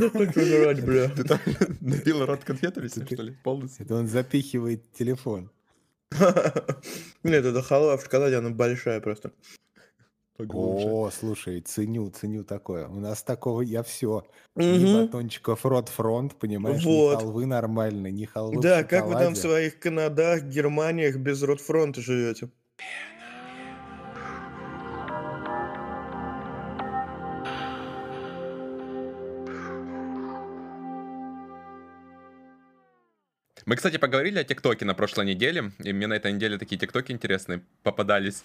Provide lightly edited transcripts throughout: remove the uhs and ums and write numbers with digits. Ты там набил рот конфетами, что ли? Полностью. Это он запихивает телефон. Нет, это халва в шоколаде, она большая просто. О, слушай, ценю такое. У нас такого, я все. Ни батончиков рот-фронт, понимаешь, ни халвы нормально, ни халвы в шоколаде. Да, как вы там в своих Канадах, Германиях без рот-фронта живете? Мы, кстати, поговорили о ТикТоке на прошлой неделе, и мне на этой неделе такие ТикТоки интересные попадались.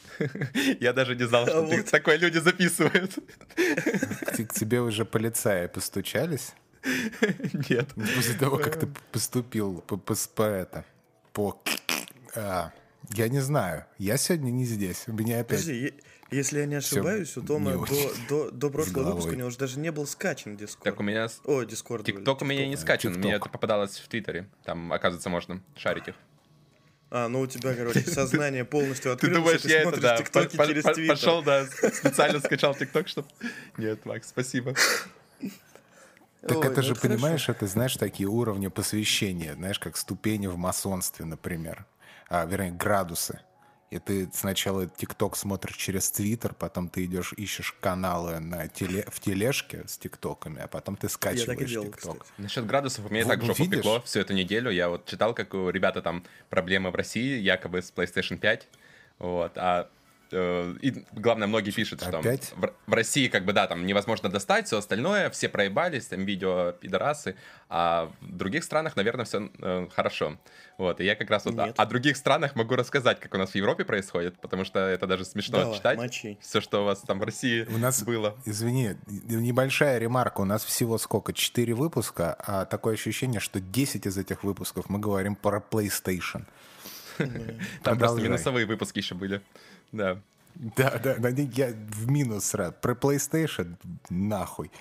Я даже не знал, что такое люди записывают. К тебе уже полицаи постучались? Нет. После того, как ты поступил я не знаю. Я сегодня не здесь. У меня опять... Подожди, если я не ошибаюсь, у Тома до прошлого выпуска у него уже даже не был скачан Discord. Так у меня... О, Discord. ТикТок у меня не скачан. Мне это попадалось в Твиттере. Там, оказывается, можно шарить их. А, ну у тебя, короче, сознание полностью открылось. Ты думаешь, я это, да, пошел, да, специально скачал ТикТок, чтобы... Нет, Макс, спасибо. Так это же, понимаешь, это, знаешь, такие уровни посвящения. Знаешь, как ступени в масонстве, например. Вернее, градусы. И ты сначала ТикТок смотришь через Твиттер, потом ты идешь, ищешь каналы в тележке с ТикТоками, а потом ты скачиваешь ТикТок. Насчет градусов меня так жопу пекло всю эту неделю. Я вот читал, как у ребята там проблемы в России, якобы с PlayStation 5. Вот, и главное, многие пишут, что в России, как бы, да, там невозможно достать, все остальное, все проебались, там видео пидорасы, а в других странах, наверное, все хорошо. Вот, и я как раз вот о других странах могу рассказать, как у нас в Европе происходит, потому что это даже смешно читать. Мочи. Все, что у вас там в России у нас было. Извини, небольшая ремарка, у нас всего сколько? 4 выпуска, а такое ощущение, что 10 из этих выпусков мы говорим про PlayStation. Там просто минусовые выпуски еще были. Да. Да, я в минус рад. Про PlayStation нахуй.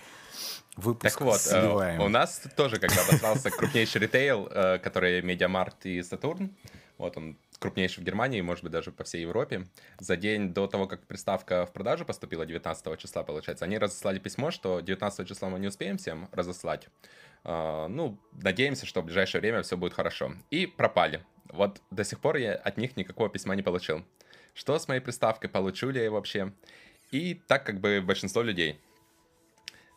Выпуск сливаем. У нас тоже, когда обосрался крупнейший ритейл, который Media Markt и Сатурн, вот он крупнейший в Германии, может быть, даже по всей Европе, за день до того, как приставка в продажу поступила, 19 числа, получается, они разослали письмо, что 19 числа мы не успеем всем разослать. Ну, надеемся, что в ближайшее время все будет хорошо. И пропали. Вот до сих пор я от них никакого письма не получил. Что с моей приставкой, получу ли я вообще? И так как бы большинство людей.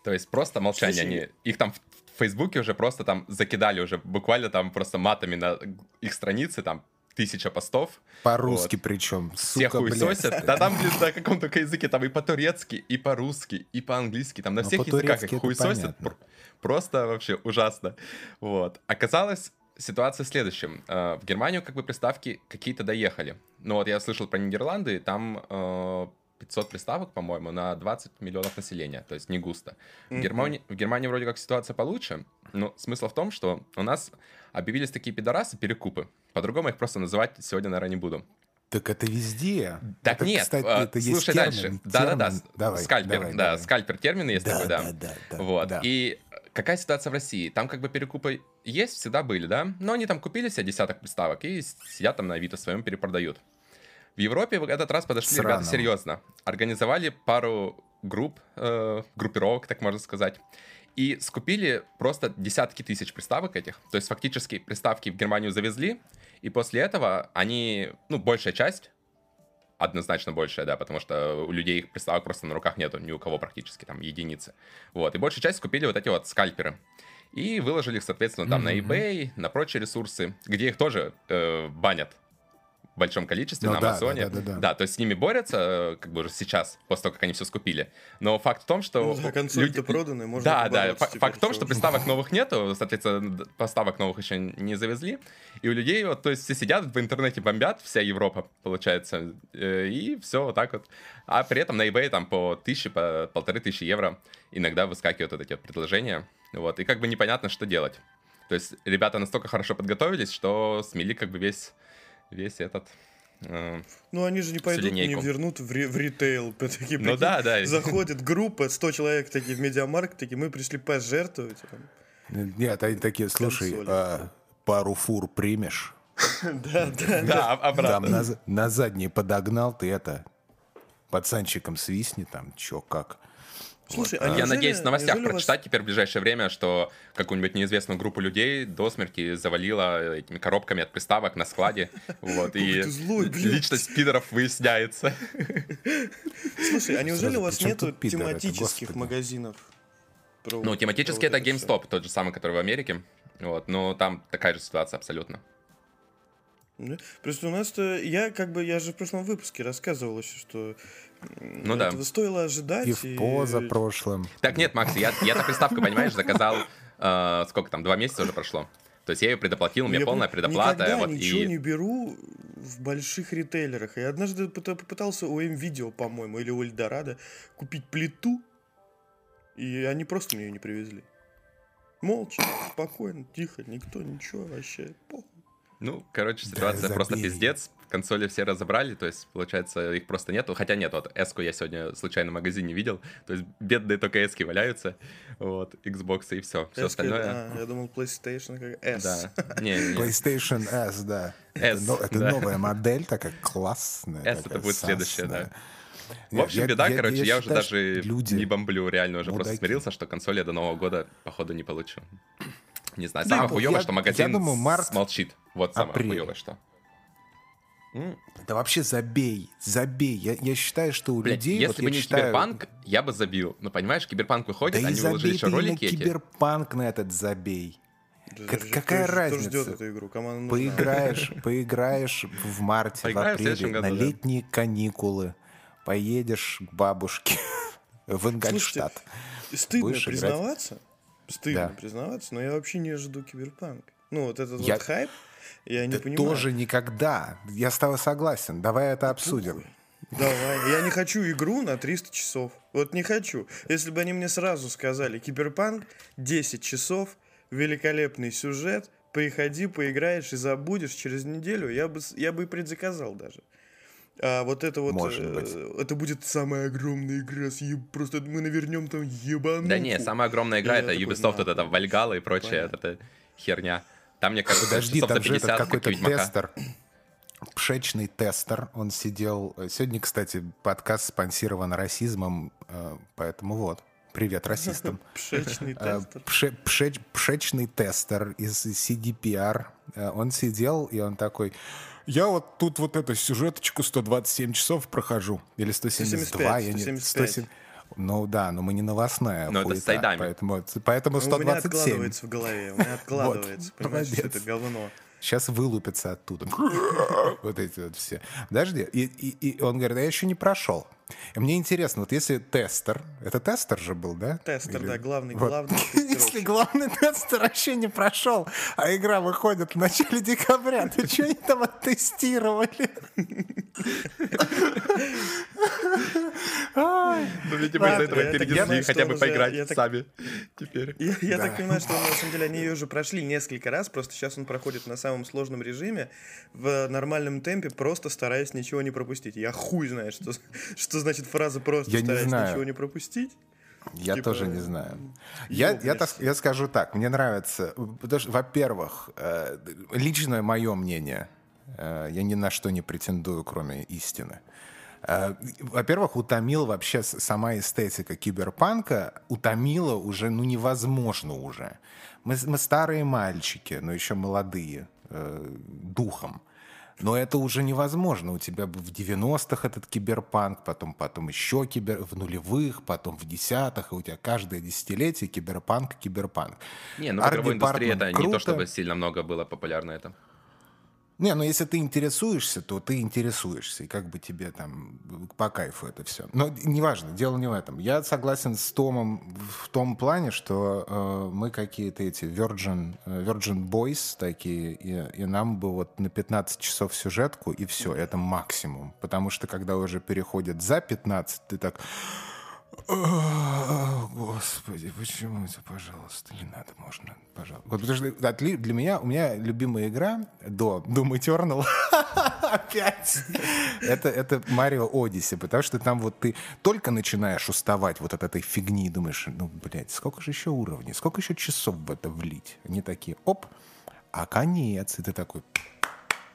То есть просто молчание. Они, их там в Фейсбуке уже просто там закидали уже буквально там просто матами на их странице там 1000 постов. По-русски вот. Причем. Всех хуесосят. Да там, блин, на каком только языке. Там и по-турецки, и по-русски, и по-английски. Там на всех языках их хуесосят. Просто вообще ужасно. Вот. Оказалось... Ситуация в следующем. В Германию как бы приставки какие-то доехали. Ну вот я слышал про Нидерланды, там 500 приставок, по-моему, на 20 миллионов населения, то есть не густо. В Германии вроде как ситуация получше, но смысл в том, что у нас объявились такие пидорасы, перекупы. По-другому их просто называть сегодня, наверное, не буду. Так это везде. Так это, нет, кстати, это слушай термин, дальше. Да-да-да, скальпер термин есть такой, да. И... Какая ситуация в России? Там как бы перекупы есть, всегда были, да? Но они там купили себе десяток приставок и сидят там на Авито своем перепродают. В Европе в этот раз подошли ребята серьезно. Организовали пару групп, группировок, так можно сказать. И скупили просто десятки тысяч приставок этих. То есть фактически приставки в Германию завезли. И после этого они, ну, большая часть... Однозначно большая, да, потому что у людей их приставок просто на руках нету, ни у кого практически, там, единицы. Вот, и большую часть купили вот эти вот скальперы. И выложили их, соответственно, там на eBay, на прочие ресурсы, где их тоже банят в большом количестве, на Амазоне. Да, то есть с ними борются, как бы уже сейчас, после того, как они все скупили. Но факт в том, что... Ну, консоль-то проданы, можно... Да, факт в том, что приставок новых нету, соответственно, поставок новых еще не завезли. И у людей, вот, то есть все сидят, в интернете бомбят, вся Европа, получается, и все вот так вот. А при этом на eBay там по 1000, по 1500 евро иногда выскакивают вот эти вот предложения. Вот, и как бы непонятно, что делать. То есть ребята настолько хорошо подготовились, что смели как бы весь этот... Ну, они же не пойдут, не вернут в ритейл. Такие, ну, да. Заходит группа, 100 человек такие в Медиамаркт, такие, мы пришли пожертвовать. Нет, они такие, слушай, пару фур примешь? Да, обратно. Там на задний подогнал, ты это, пацанчиком свистни, там, чё, как. Слушай, вот. Я надеюсь в новостях прочитать теперь в ближайшее время, что какую-нибудь неизвестную группу людей до смерти завалило этими коробками от приставок на складе. Вот, и личность пидоров выясняется. Слушай, а неужели у вас нету тематических магазинов? Ну, тематически это GameStop, тот же самый, который в Америке. Вот, но там такая же ситуация абсолютно. Просто у нас-то, я же в прошлом выпуске рассказывал еще, что этого стоило ожидать. И в позапрошлом. Так нет, Макс, я-то приставку, понимаешь, заказал, сколько там, 2 месяца уже прошло. То есть я ее предоплатил, у меня полная предоплата. Я никогда ничего не беру в больших ритейлерах. Я однажды попытался у М-Видео, по-моему, или у Эльдорадо купить плиту, и они просто мне ее не привезли. Молча, спокойно, тихо, никто, ничего, вообще похуй. Ну, короче, ситуация просто пиздец. Консоли все разобрали, то есть, получается, их просто нету. Хотя нет, вот S-ку я сегодня случайно в магазине видел. То есть, бедные только S-ки валяются. Вот, Xbox и все. Все остальное. Я думал, PlayStation как S. Да. Не. PlayStation S, да. Это новая модель, такая классная. S это будет следующая, да. В общем, беда, короче, я уже даже не бомблю, реально уже просто смирился, что консоль я до Нового года, походу, не получу. Не знаю, самое хуёвое, что магазин смолчит. Вот самое хуёвое, что. Да вообще забей. Я считаю, что у людей... Если бы не Киберпанк, я бы забил. Ну, понимаешь, Киберпанк выходит, они выложили еще ролики эти. Да и забей ты на Киберпанк на этот забей. Какая разница? Кто ждет эту игру? Поиграешь в марте, в апреле, на летние каникулы. Поедешь к бабушке в Ингольштадт. Стыдно признаваться, но я вообще не жду Киберпанк. Ну, вот этот вот хайп, я не понимаю. Тоже никогда. Я с тобой согласен. Давай это обсудим. Давай. Я не хочу игру на 300 часов. Вот не хочу. Если бы они мне сразу сказали, Киберпанк, 10 часов, великолепный сюжет, приходи, поиграешь и забудешь через неделю, я бы и предзаказал даже. А вот это вот, это будет самая огромная игра, просто мы навернем там ебанутку. Да не, самая огромная игра, это Ubisoft, это там Вальгалла и прочая эта херня. Там, мне кажется, подожди, там же этот какой-то тестер, пшечный тестер, он сидел... Сегодня, кстати, подкаст спонсирован расизмом, поэтому вот, привет расистам. Пшечный тестер. Пшечный тестер из CDPR, он сидел, и он такой... Я вот тут вот эту сюжеточку 127 часов прохожу. Или 172, 175. Ну да, но мы не новостная. Но это с сайдами. Поэтому 127. У меня откладывается в голове, понимаешь, что это говно. Сейчас вылупятся оттуда. Вот эти вот все. Подожди, и он говорит, я еще не прошел. И мне интересно, вот если тестер, это тестер же был, да? Тестер, или... да, главный тестер. Если главный тестер вообще не прошел, а игра выходит в начале декабря, ты что они там оттестировали? Ну, видимо, из-за этого перенесли хотя бы поиграть сами теперь. Я так понимаю, что на самом деле они ее уже прошли несколько раз, просто сейчас он проходит на самом сложном режиме, в нормальном темпе, просто стараясь ничего не пропустить. Я хуй знаю, что значит фраза «просто стараюсь ничего не пропустить». Я тоже не знаю. Я скажу так, мне нравится, потому что, во-первых, личное мое мнение, я ни на что не претендую, кроме истины. Во-первых, утомила вообще сама эстетика киберпанка, утомила уже, ну невозможно уже. Мы старые мальчики, но еще молодые духом. Но это уже невозможно. У тебя в 90-х этот киберпанк, потом еще в нулевых, потом в 10-х, и у тебя каждое десятилетие киберпанк. Не, ну в игровой индустрии это круто. Не то, чтобы сильно много было популярно это. Не, ну если ты интересуешься, то ты интересуешься, и как бы тебе там по кайфу это все. Но неважно, дело не в этом. Я согласен с Томом в том плане, что мы какие-то эти virgin boys такие, и нам бы вот на 15 часов сюжетку, и все, это максимум. Потому что когда уже переходит за 15, ты так... О, Господи, почему это, пожалууйста, не надо, можно, пожалуйста. Вот, потому что для меня, у меня любимая игра до Doom Eternal опять, это Mario Odyssey, потому что там вот ты только начинаешь уставать вот от этой фигни, думаешь, ну, блядь, сколько же еще уровней, сколько еще часов в это влить? Они такие, оп, а конец, и ты такой...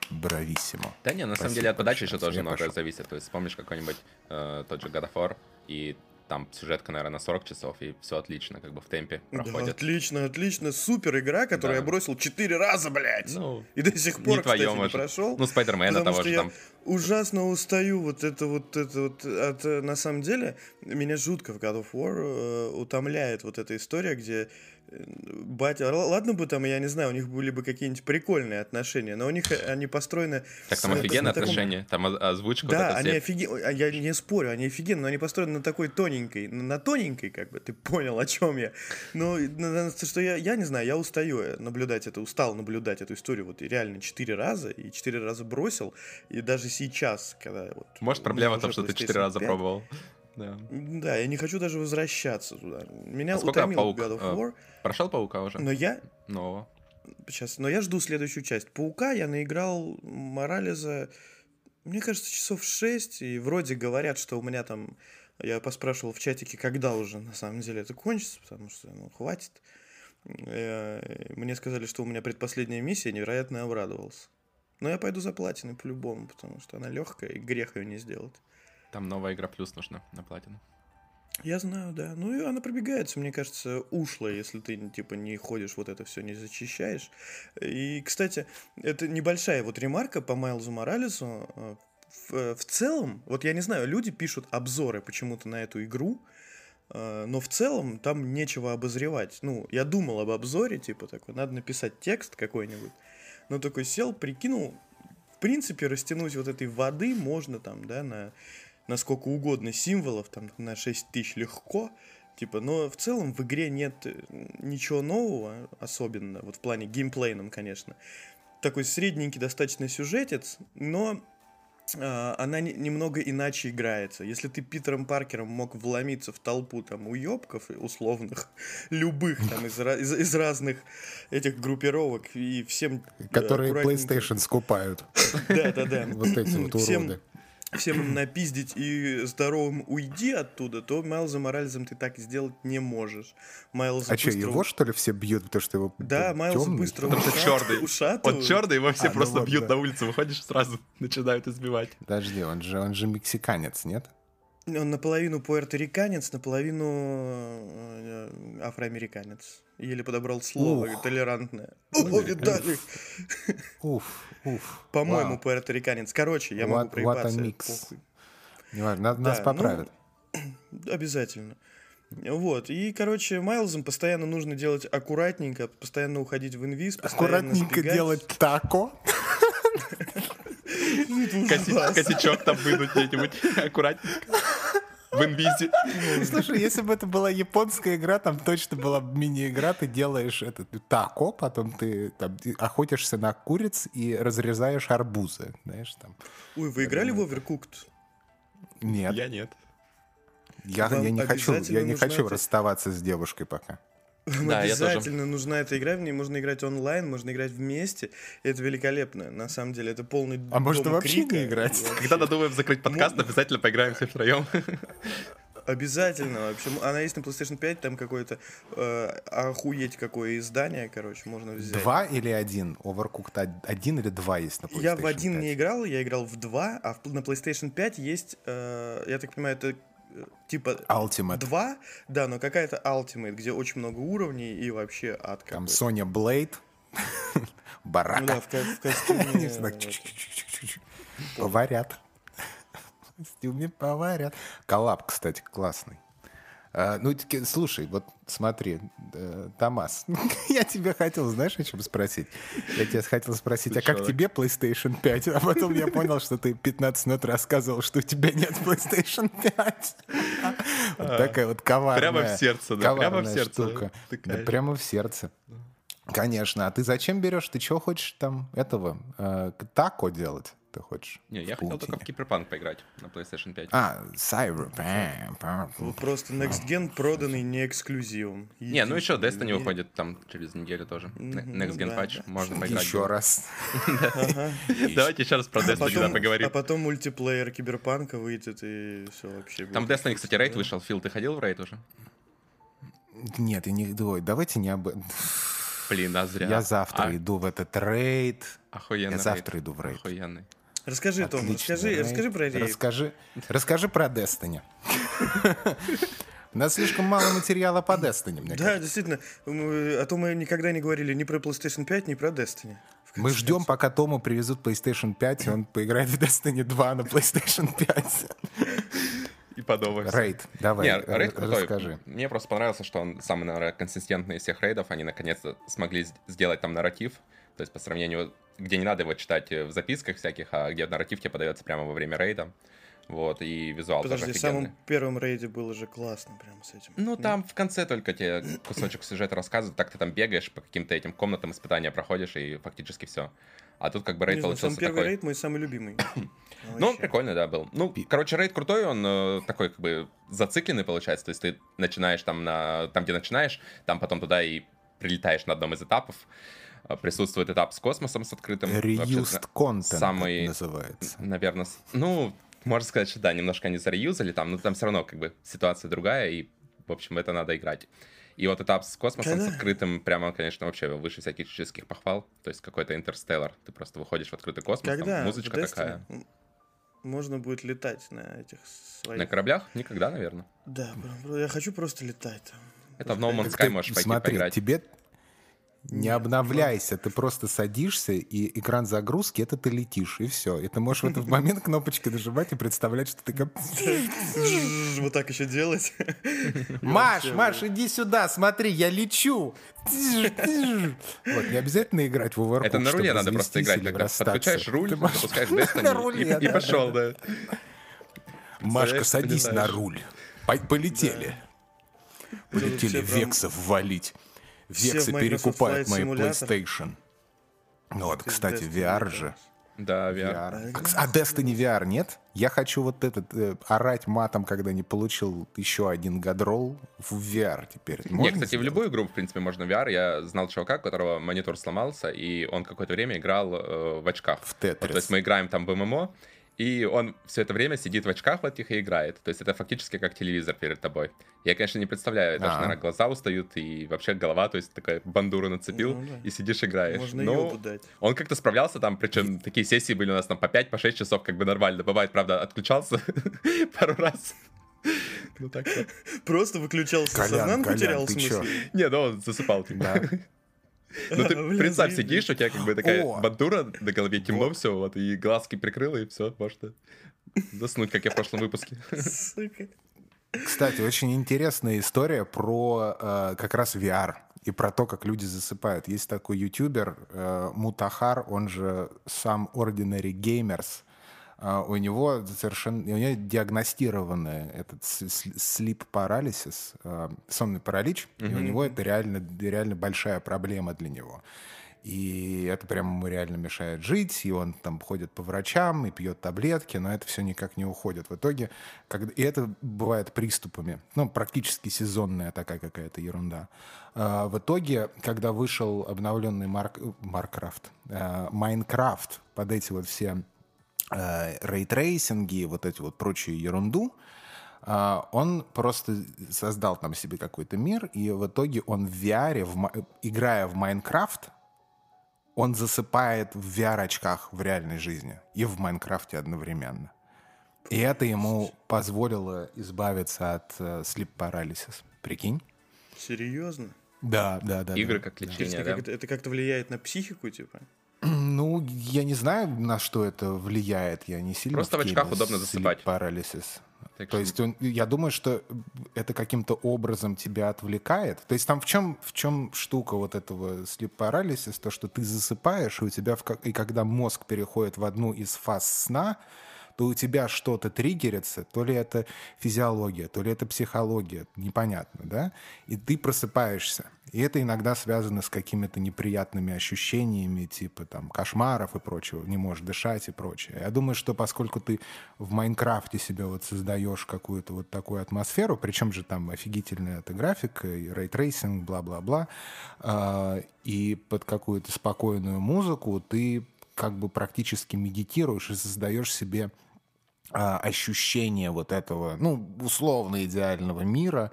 Брависсимо. Да не, на самом деле от подачи еще тоже многое зависит. То есть вспомнишь какой-нибудь тот же God of War, и там сюжетка, наверное, на 40 часов, и все отлично, как бы в темпе проходит. Да, отлично, отлично, супер игра, которую я бросил 4 раза, блядь, и до сих пор, кстати, не прошел. Ну, Спайдермена того же там. Ужасно устаю вот это от, на самом деле, меня жутко в God of War утомляет вот эта история, где батя, ладно бы там, я не знаю, у них были бы какие-нибудь прикольные отношения, но у них они построены... Так там офигенные отношения, там озвучка... Да, они офигенные, я не спорю, они офигенные, но они построены на такой тоненькой, на тоненькой, как бы, ты понял, о чем я. Но что я не знаю, я устал наблюдать эту историю вот реально 4 раза, и 4 раза бросил, и даже сейчас, когда... Вот, может, проблема в том, что ты 4 раза пробовал. Да. Да, я не хочу даже возвращаться туда. Меня утомил God of War. Прошел Паука уже? Но я... Нового. Сейчас, но я жду следующую часть. Паука я наиграл, Моралеза, мне кажется, часов 6, и вроде говорят, что у меня там... Я поспрашивал в чатике, когда уже на самом деле это кончится, потому что, хватит. Мне сказали, что у меня предпоследняя миссия, невероятно обрадовался. Но я пойду за платиной по-любому, потому что она легкая, и грех ее не сделать. Там новая игра плюс нужна на платину. Я знаю, да. Ну и она пробегается, мне кажется, ушло, если ты, не ходишь, вот это все не зачищаешь. И, кстати, это небольшая вот ремарка по Майлзу Моралесу. В целом, вот я не знаю, люди пишут обзоры почему-то на эту игру, но в целом там нечего обозревать. Ну, я думал об обзоре, такой, надо написать текст какой-нибудь. Но такой сел, прикинул, в принципе, растянуть вот этой воды можно там, да, на сколько угодно символов, там, на 6 тысяч легко, но в целом в игре нет ничего нового, особенно, вот в плане геймплейном, конечно. Такой средненький достаточно сюжетец, но она немного иначе играется. Если ты Питером Паркером мог вломиться в толпу там уёбков условных, любых там из разных этих группировок и всем... Которые PlayStation скупают. Да-да-да. Вот эти вот уроды. Всем им напиздить и здоровым уйди оттуда, то Майлза Моралезом ты так сделать не можешь. Майлза его, что ли, все бьют, потому что его... Да, Майлза быстро ушатывают. Он черный, его все просто бьют на улице. Выходишь, сразу начинают избивать. Подожди, он же мексиканец, нет? Он наполовину пуэрториканец, наполовину афроамериканец. Еле подобрал слово толерантное. Уф. По-моему, пуэрториканец. Короче, я могу проебаться. Не важно, нас поправят. Обязательно. Вот, и, короче, Майлзом постоянно нужно делать аккуратненько, постоянно уходить в инвиз, постоянно сбегать. Аккуратненько делать тако? Косячок там выдуть где-нибудь аккуратненько. В инвизе. Слушай, если бы это была японская игра, там точно была мини-игра, ты делаешь это тако, потом ты там охотишься на куриц и разрезаешь арбузы, знаешь, там. Ой, вы играли в Overcooked? Нет. Я нет. Я не хочу расставаться с девушкой пока. Да, обязательно нужна эта игра, в ней можно играть онлайн, можно играть вместе. Это великолепно, на самом деле, это полный дом крика. А может вообще не играть? Когда надумаем закрыть подкаст, обязательно поиграем все втроем. Обязательно вообще. Она есть на PlayStation 5, там какое-то охуеть какое издание, короче, можно взять. 2 или 1? Overcooked 1 или 2 есть на PlayStation 5? Я в 1 не играл, я играл в 2, а на PlayStation 5 есть, я так понимаю, это... Ultimate. 2, да, но какая-то Ultimate, где очень много уровней и вообще ад какой-то. Там Соня Блейд, барака. Ну да, в костюме. Поварят. В костюме поварят. Коллаб, кстати, классный. Слушай, вот смотри, Томас, я тебя хотел, знаешь, о чем спросить? Я тебя хотел спросить, а как тебе PlayStation 5? А потом я понял, что ты 15 минут рассказывал, что у тебя нет PlayStation 5. Вот такая вот коварная. Прямо в сердце, да? Прямо в сердце. Да, прямо в сердце. Конечно. А ты зачем берешь? Ты чего хочешь там этого тако делать? Ты хочешь? Не, я хотел только в Киберпанк поиграть на PlayStation 5. Cyberpunk. Просто Next Gen проданный не эксклюзивом. Не, еще Destiny выходит там через неделю тоже. Next Gen патч, можно поиграть. Еще раз. Давайте еще раз про Destiny поговорим. А потом мультиплеер Киберпанка выйдет и все вообще. Там Destiny, кстати, рейд вышел. Фил, ты ходил в рейд уже? Нет, и не... Давайте не об этом. Блин, а зря. Я завтра иду в этот рейд. Охуенный. Расскажи, Том, расскажи про Рейд. Расскажи про Destiny. У нас слишком мало материала по Destiny, мне кажется. Да, действительно. А то мы никогда не говорили ни про PlayStation 5, ни про Destiny. Мы ждем, пока Тому привезут PlayStation 5, и он поиграет в Destiny 2 на PlayStation 5. И подобных. Рейд, давай, Рейд крутой. Расскажи. Мне просто понравился, что он самый, наверное, консистентный из всех рейдов. Они, наконец-то, смогли сделать там нарратив. То есть, по сравнению, где не надо его читать в записках всяких, а где нарратив тебе подается прямо во время рейда. Вот, и визуал тоже офигенный. Подожди, в самом первом рейде было же классно прямо с этим. Ну, там в конце только тебе кусочек сюжета рассказывают, так ты там бегаешь по каким-то этим комнатам, испытания проходишь, и фактически все. А тут как бы рейд получился такой... Первый рейд мой самый любимый. Ну, он прикольный, да, был. Ну, короче, рейд крутой, он такой как бы зацикленный получается, то есть ты начинаешь там, где начинаешь, там потом туда и прилетаешь на одном из этапов. Присутствует этап с космосом, с открытым. Reused content называется. Наверное, ну... Можно сказать, что да, немножко они зареюзали там, но там все равно как бы ситуация другая, и, в общем, это надо играть. И вот этап с космосом, с открытым, прямо, конечно, вообще выше всяких человеческих похвал. То есть какой-то интерстеллар, ты просто выходишь в открытый космос, там музычка такая. Можно будет летать на этих своих... На кораблях? Никогда, наверное. Да, я хочу просто летать там. Это в No Man's Sky можешь пойти поиграть. Смотри, тебе... Не обновляйся, ты просто садишься, и экран загрузки, это ты летишь, и все. И ты можешь в этот момент кнопочки нажимать и представлять, что ты как... Вот так еще делать. Маш, иди сюда, смотри, я лечу. Вот, не обязательно играть в Overwatch. Это на руле надо просто играть, когда подключаешь руль, запускаешь Destiny и пошел, да. Машка, садись на руль. Полетели. Полетели вексов валить. Вексы перекупают мои PlayStation. Ну вот, кстати, VR же. Да, VR. А Destiny VR нет? Я хочу вот этот орать матом, когда не получил еще один гадрол в VR теперь. Нет, кстати, в любую игру, в принципе, можно VR. Я знал чувака, у которого монитор сломался, и он какое-то время играл в очках. В Tetris. Вот, то есть мы играем там в ММО, и он все это время сидит в очках вот их и играет. То есть это фактически как телевизор перед тобой. Я, конечно, не представляю, даже, наверное, глаза устают, и вообще голова, то есть такая бандуру нацепил, и сидишь, играешь. Можно йогу дать. Он как-то справлялся там, причем такие сессии были у нас там по 5-6 часов, как бы нормально. Бывает, правда, отключался пару раз. Ну так вот. Просто выключался, сознанку терял в смысле? Не, ну он засыпал. Ну ты, представь, сидишь, у тебя как бы такая бандура на голове, темно все, вот, и глазки прикрыла, и все, можно заснуть, как я в прошлом выпуске. Сука. Кстати, очень интересная история про как раз VR и про то, как люди засыпают. Есть такой ютубер Мутахар, он же сам Ordinary Gamers. У него диагностирован этот sleep paralysis, сонный паралич, и у него это реально большая проблема для него. И это прямо ему реально мешает жить, и он там ходит по врачам и пьет таблетки, но это все никак не уходит. В итоге, и это бывает приступами, ну, практически сезонная такая какая-то ерунда. В итоге, когда вышел обновленный Майнкрафт под эти вот все... рейтрейсинги и вот эти вот прочую ерунду, он просто создал там себе какой-то мир, и в итоге он в VR, играя в Майнкрафт, он засыпает в VR-очках в реальной жизни и в Майнкрафте одновременно. И это ему позволило избавиться от слип-парализис. Прикинь? Серьезно? Да. Игры как лечение, да? Это как-то влияет на психику, типа? Ну, я не знаю, на что это влияет. Я не сильно. Просто в очках удобно засыпать. Парализис. То есть я думаю, что это каким-то образом тебя отвлекает. То есть там в чем штука вот этого слип-парализис? То, что ты засыпаешь, и у тебя и когда мозг переходит в одну из фаз сна, то у тебя что-то триггерится, то ли это физиология, то ли это психология, непонятно, да? И ты просыпаешься. И это иногда связано с какими-то неприятными ощущениями, типа там кошмаров и прочего, не можешь дышать и прочее. Я думаю, что поскольку ты в Майнкрафте себе вот создаешь какую-то вот такую атмосферу, причем же там офигительная эта графика, и рейтрейсинг, бла-бла-бла, и под какую-то спокойную музыку ты как бы практически медитируешь и создаешь себе ощущение вот этого, ну, условно идеального мира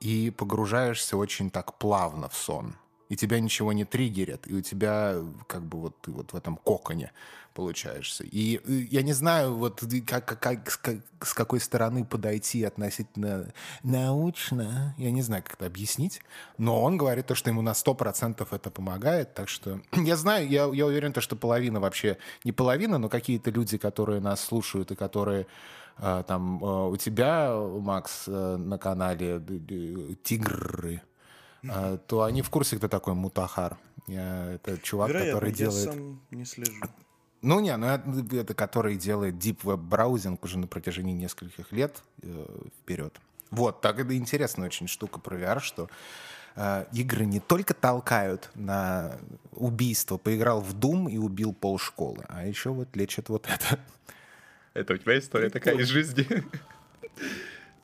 и погружаешься очень так плавно в сон. и тебя ничего не триггерят, и у тебя как бы вот ты вот в этом коконе получаешься. И я не знаю, вот как, с какой стороны подойти относительно научно, я не знаю, как это объяснить, но он говорит то, что ему на 100% это помогает, так что я знаю, я уверен, то, что половина вообще, не половина, но какие-то люди, которые нас слушают и которые там у тебя, Макс, на канале «Тигры», то они в курсе, кто такой Мутахар. Это чувак, вероятно, который делает... Я сам не слежу. Ну, не, ну это который делает deep веб-браузинг уже на протяжении нескольких лет вперед. Вот, так это интересная очень штука про VR, что игры не только толкают на убийство, поиграл в Doom и убил полшколы, а еще вот лечат вот это. Это у тебя история такая из жизни?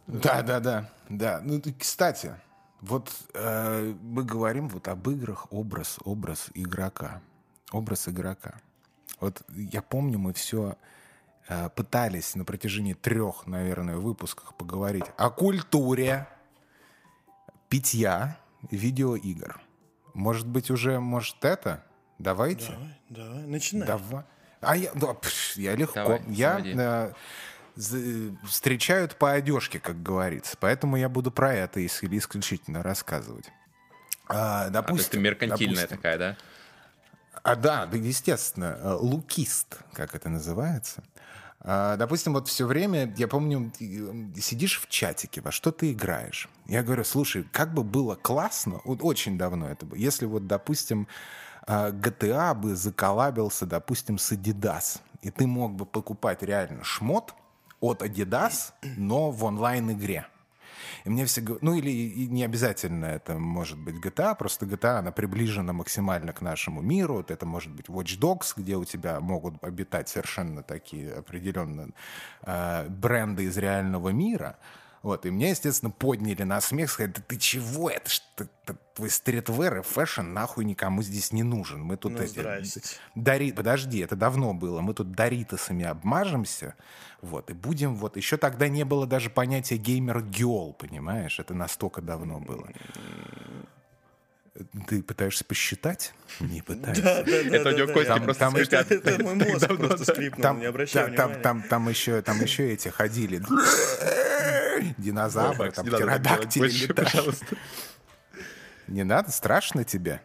Да. Ну, кстати... Вот мы говорим вот об играх, образ игрока. Вот я помню, мы все пытались на протяжении 3, наверное, выпусках поговорить о культуре питья видеоигр. Может быть, уже, может, это? Давайте. Давай, начинай. Я легко. Давай, я... встречают по одежке, как говорится. Поэтому я буду про это, если исключительно рассказывать. Допустим, то есть ты меркантильная такая, да? Да, естественно. Лукист, как это называется. Допустим, вот все время, я помню, сидишь в чатике, во что ты играешь. Я говорю, слушай, как бы было классно, вот очень давно это было, если вот, допустим, GTA бы заколлабился, допустим, с Adidas, и ты мог бы покупать реально шмот от Adidas, но в онлайн-игре. И мне все говорят, ну или не обязательно это может быть GTA, просто GTA, она приближена максимально к нашему миру, вот это может быть Watch Dogs, где у тебя могут обитать совершенно такие определенные бренды из реального мира. Вот, и меня, естественно, подняли на смех, сказали, да ты чего, это что твой стритвер и фэшн нахуй никому здесь не нужен. Мы тут подожди, это давно было. Мы тут доритосами обмажемся, вот, и будем вот... Еще тогда не было даже понятия геймер-гёл, понимаешь? Это настолько давно было. Ты пытаешься посчитать? Не пытаешься. Это у него кости просто скрипят. Это мой мозг просто скрипнул, не обращай внимания. Там еще эти ходили... Динозавры, там птеродактили летают. Не надо, страшно тебе?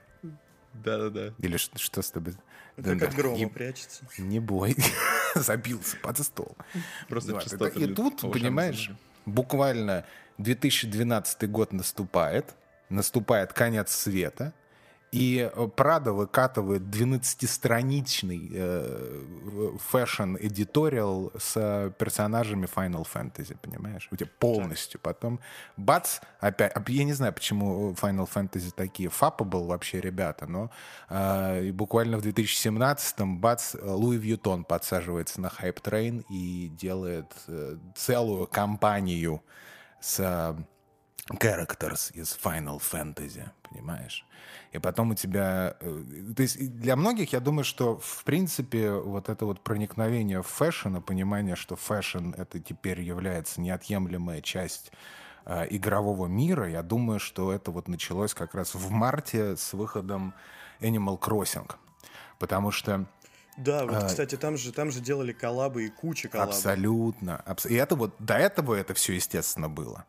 Да. Или что с тобой? Это как грома прячется. Не бой, забился под стол. Просто и тут, понимаешь, буквально 2012 год наступает конец света, и Prada выкатывает 12-страничный фэшн-эдиториал с персонажами Final Fantasy, понимаешь? У тебя полностью. Потом бац, опять. Я не знаю, почему Final Fantasy такие фапабл вообще, ребята, но буквально в 2017-м бац, Louis Vuitton подсаживается на Hype Train и делает целую кампанию с... characters из Final Fantasy, понимаешь? И потом у тебя... То есть для многих, я думаю, что, в принципе, вот это вот проникновение в фэшн, понимание, что фэшн — это теперь является неотъемлемая часть игрового мира, я думаю, что это вот началось как раз в марте с выходом Animal Crossing. Потому что... Да, вот, кстати, там же делали коллабы и куча коллабов. Абсолютно. И это вот до этого это все, естественно, было.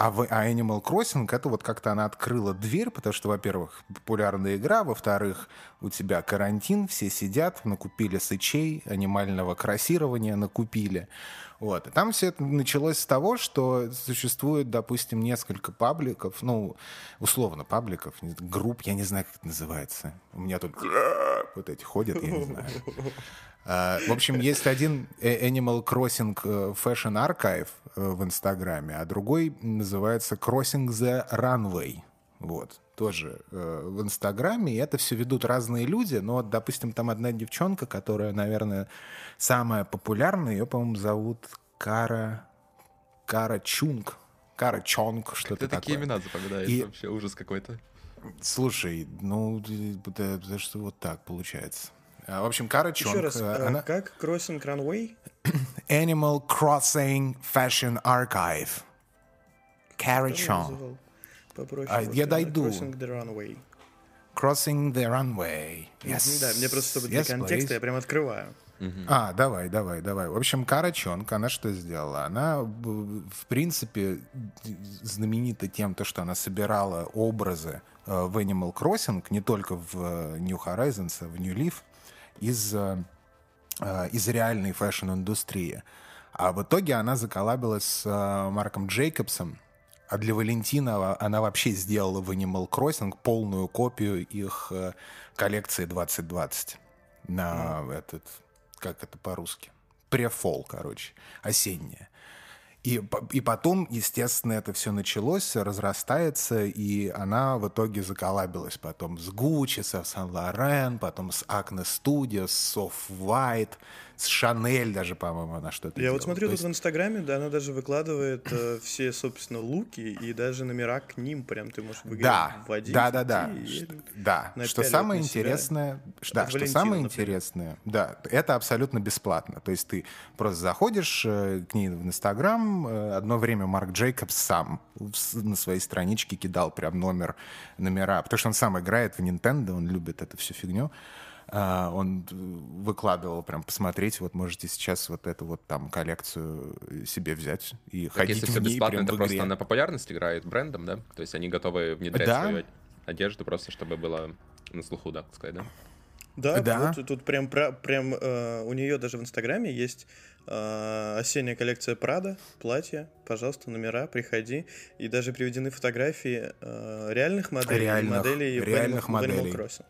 А Animal Crossing, это вот как-то она открыла дверь, потому что, во-первых, популярная игра, во-вторых, у тебя карантин, все сидят, накупили сычей, анимального кроссирования накупили. Вот. И там все это началось с того, что существует, допустим, несколько пабликов, ну, условно пабликов, групп, я не знаю, как это называется. У меня тут вот эти ходят, я не знаю. В общем, есть один Animal Crossing Fashion Archive в Инстаграме, а другой называется Crossing the Runway. Вот, тоже в Инстаграме. И это все ведут разные люди. Но, допустим, там одна девчонка, которая, наверное, самая популярная, ее, по-моему, зовут Кара Чонг, что-то такое. Ты такие имена запоминаешь, и... вообще ужас какой-то. Слушай, ну, потому что вот так получается. В общем, Кара Чонг. Еще раз, она... как? Crossing Runway? Animal Crossing Fashion Archive. Кара Чонг. Я дойду. Crossing the Runway. Yes. Да, мне просто, чтобы для контекста, я прям открываю. А, давай. В общем, Карачонка, она что сделала? Она, в принципе, знаменита тем, что она собирала образы в Animal Crossing, не только в New Horizons, а в New Leaf, из реальной фэшн-индустрии. А в итоге она заколлабилась с Марком Джейкобсом, а для Валентина она вообще сделала в Animal Crossing полную копию их коллекции 2020 на этот, как это по-русски, префол, короче, осенняя. И потом, естественно, это все началось, разрастается, и она в итоге заколлабилась потом с Гуччи, со Сан-Лорен, потом с Акне Студио, с Off-White, с Шанель даже, по-моему, она что-то делала. Я вот смотрю тут в Инстаграме, да, она даже выкладывает все, собственно, луки и даже номера к ним прям ты можешь выиграть вводить. Да. Что самое интересное, это абсолютно бесплатно. То есть ты просто заходишь к ней в Инстаграм. Одно время Марк Джейкобс сам на своей страничке кидал прям номера, потому что он сам играет в Nintendo, он любит эту всю фигню. Он выкладывал прям посмотреть, вот можете сейчас вот эту вот там коллекцию себе взять и так ходить в ней. Если все бесплатно, это просто на популярность играет брендом, да? То есть они готовы внедрять свою одежду просто, чтобы было на слуху, так сказать, да? Да. Вот, тут прям у нее даже в Инстаграме есть осенняя коллекция Prada, платья, пожалуйста, номера, приходи. И даже приведены фотографии реальных моделей в Animal Crossing.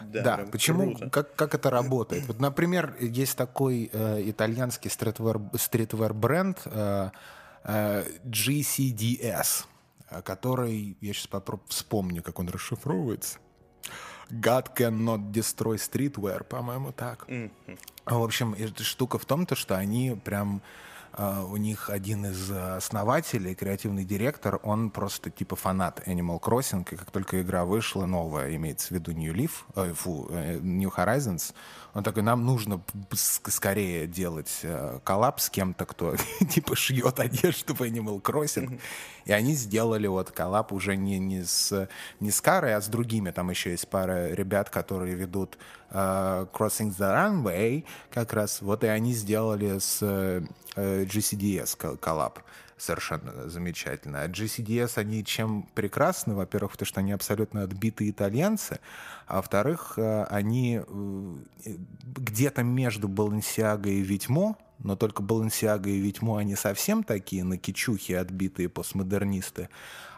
Да, почему, как это работает? Вот, например, есть такой итальянский стритвер-бренд GCDS, который, я сейчас попробую вспомню, как он расшифровывается. God cannot destroy streetwear, по-моему, так. Mm-hmm. В общем, штука в том, что они прям... У них один из основателей, креативный директор, он просто типа фанат Animal Crossing, и как только игра вышла, новая, имеется в виду New Horizons, он такой, нам нужно скорее делать коллаб с кем-то, кто типа шьет одежду в Animal Crossing, и они сделали вот коллаб уже не с Карой, а с другими, там еще есть пара ребят, которые ведут Crossing the Runway, как раз, вот и они сделали с GCDS коллаб совершенно замечательно. А GCDS, они чем прекрасны? Во-первых, потому что они абсолютно отбитые итальянцы, а во-вторых, они где-то между Balenciaga и Vetements, но только Balenciaga и Vetements, они совсем такие накичухи, отбитые постмодернисты,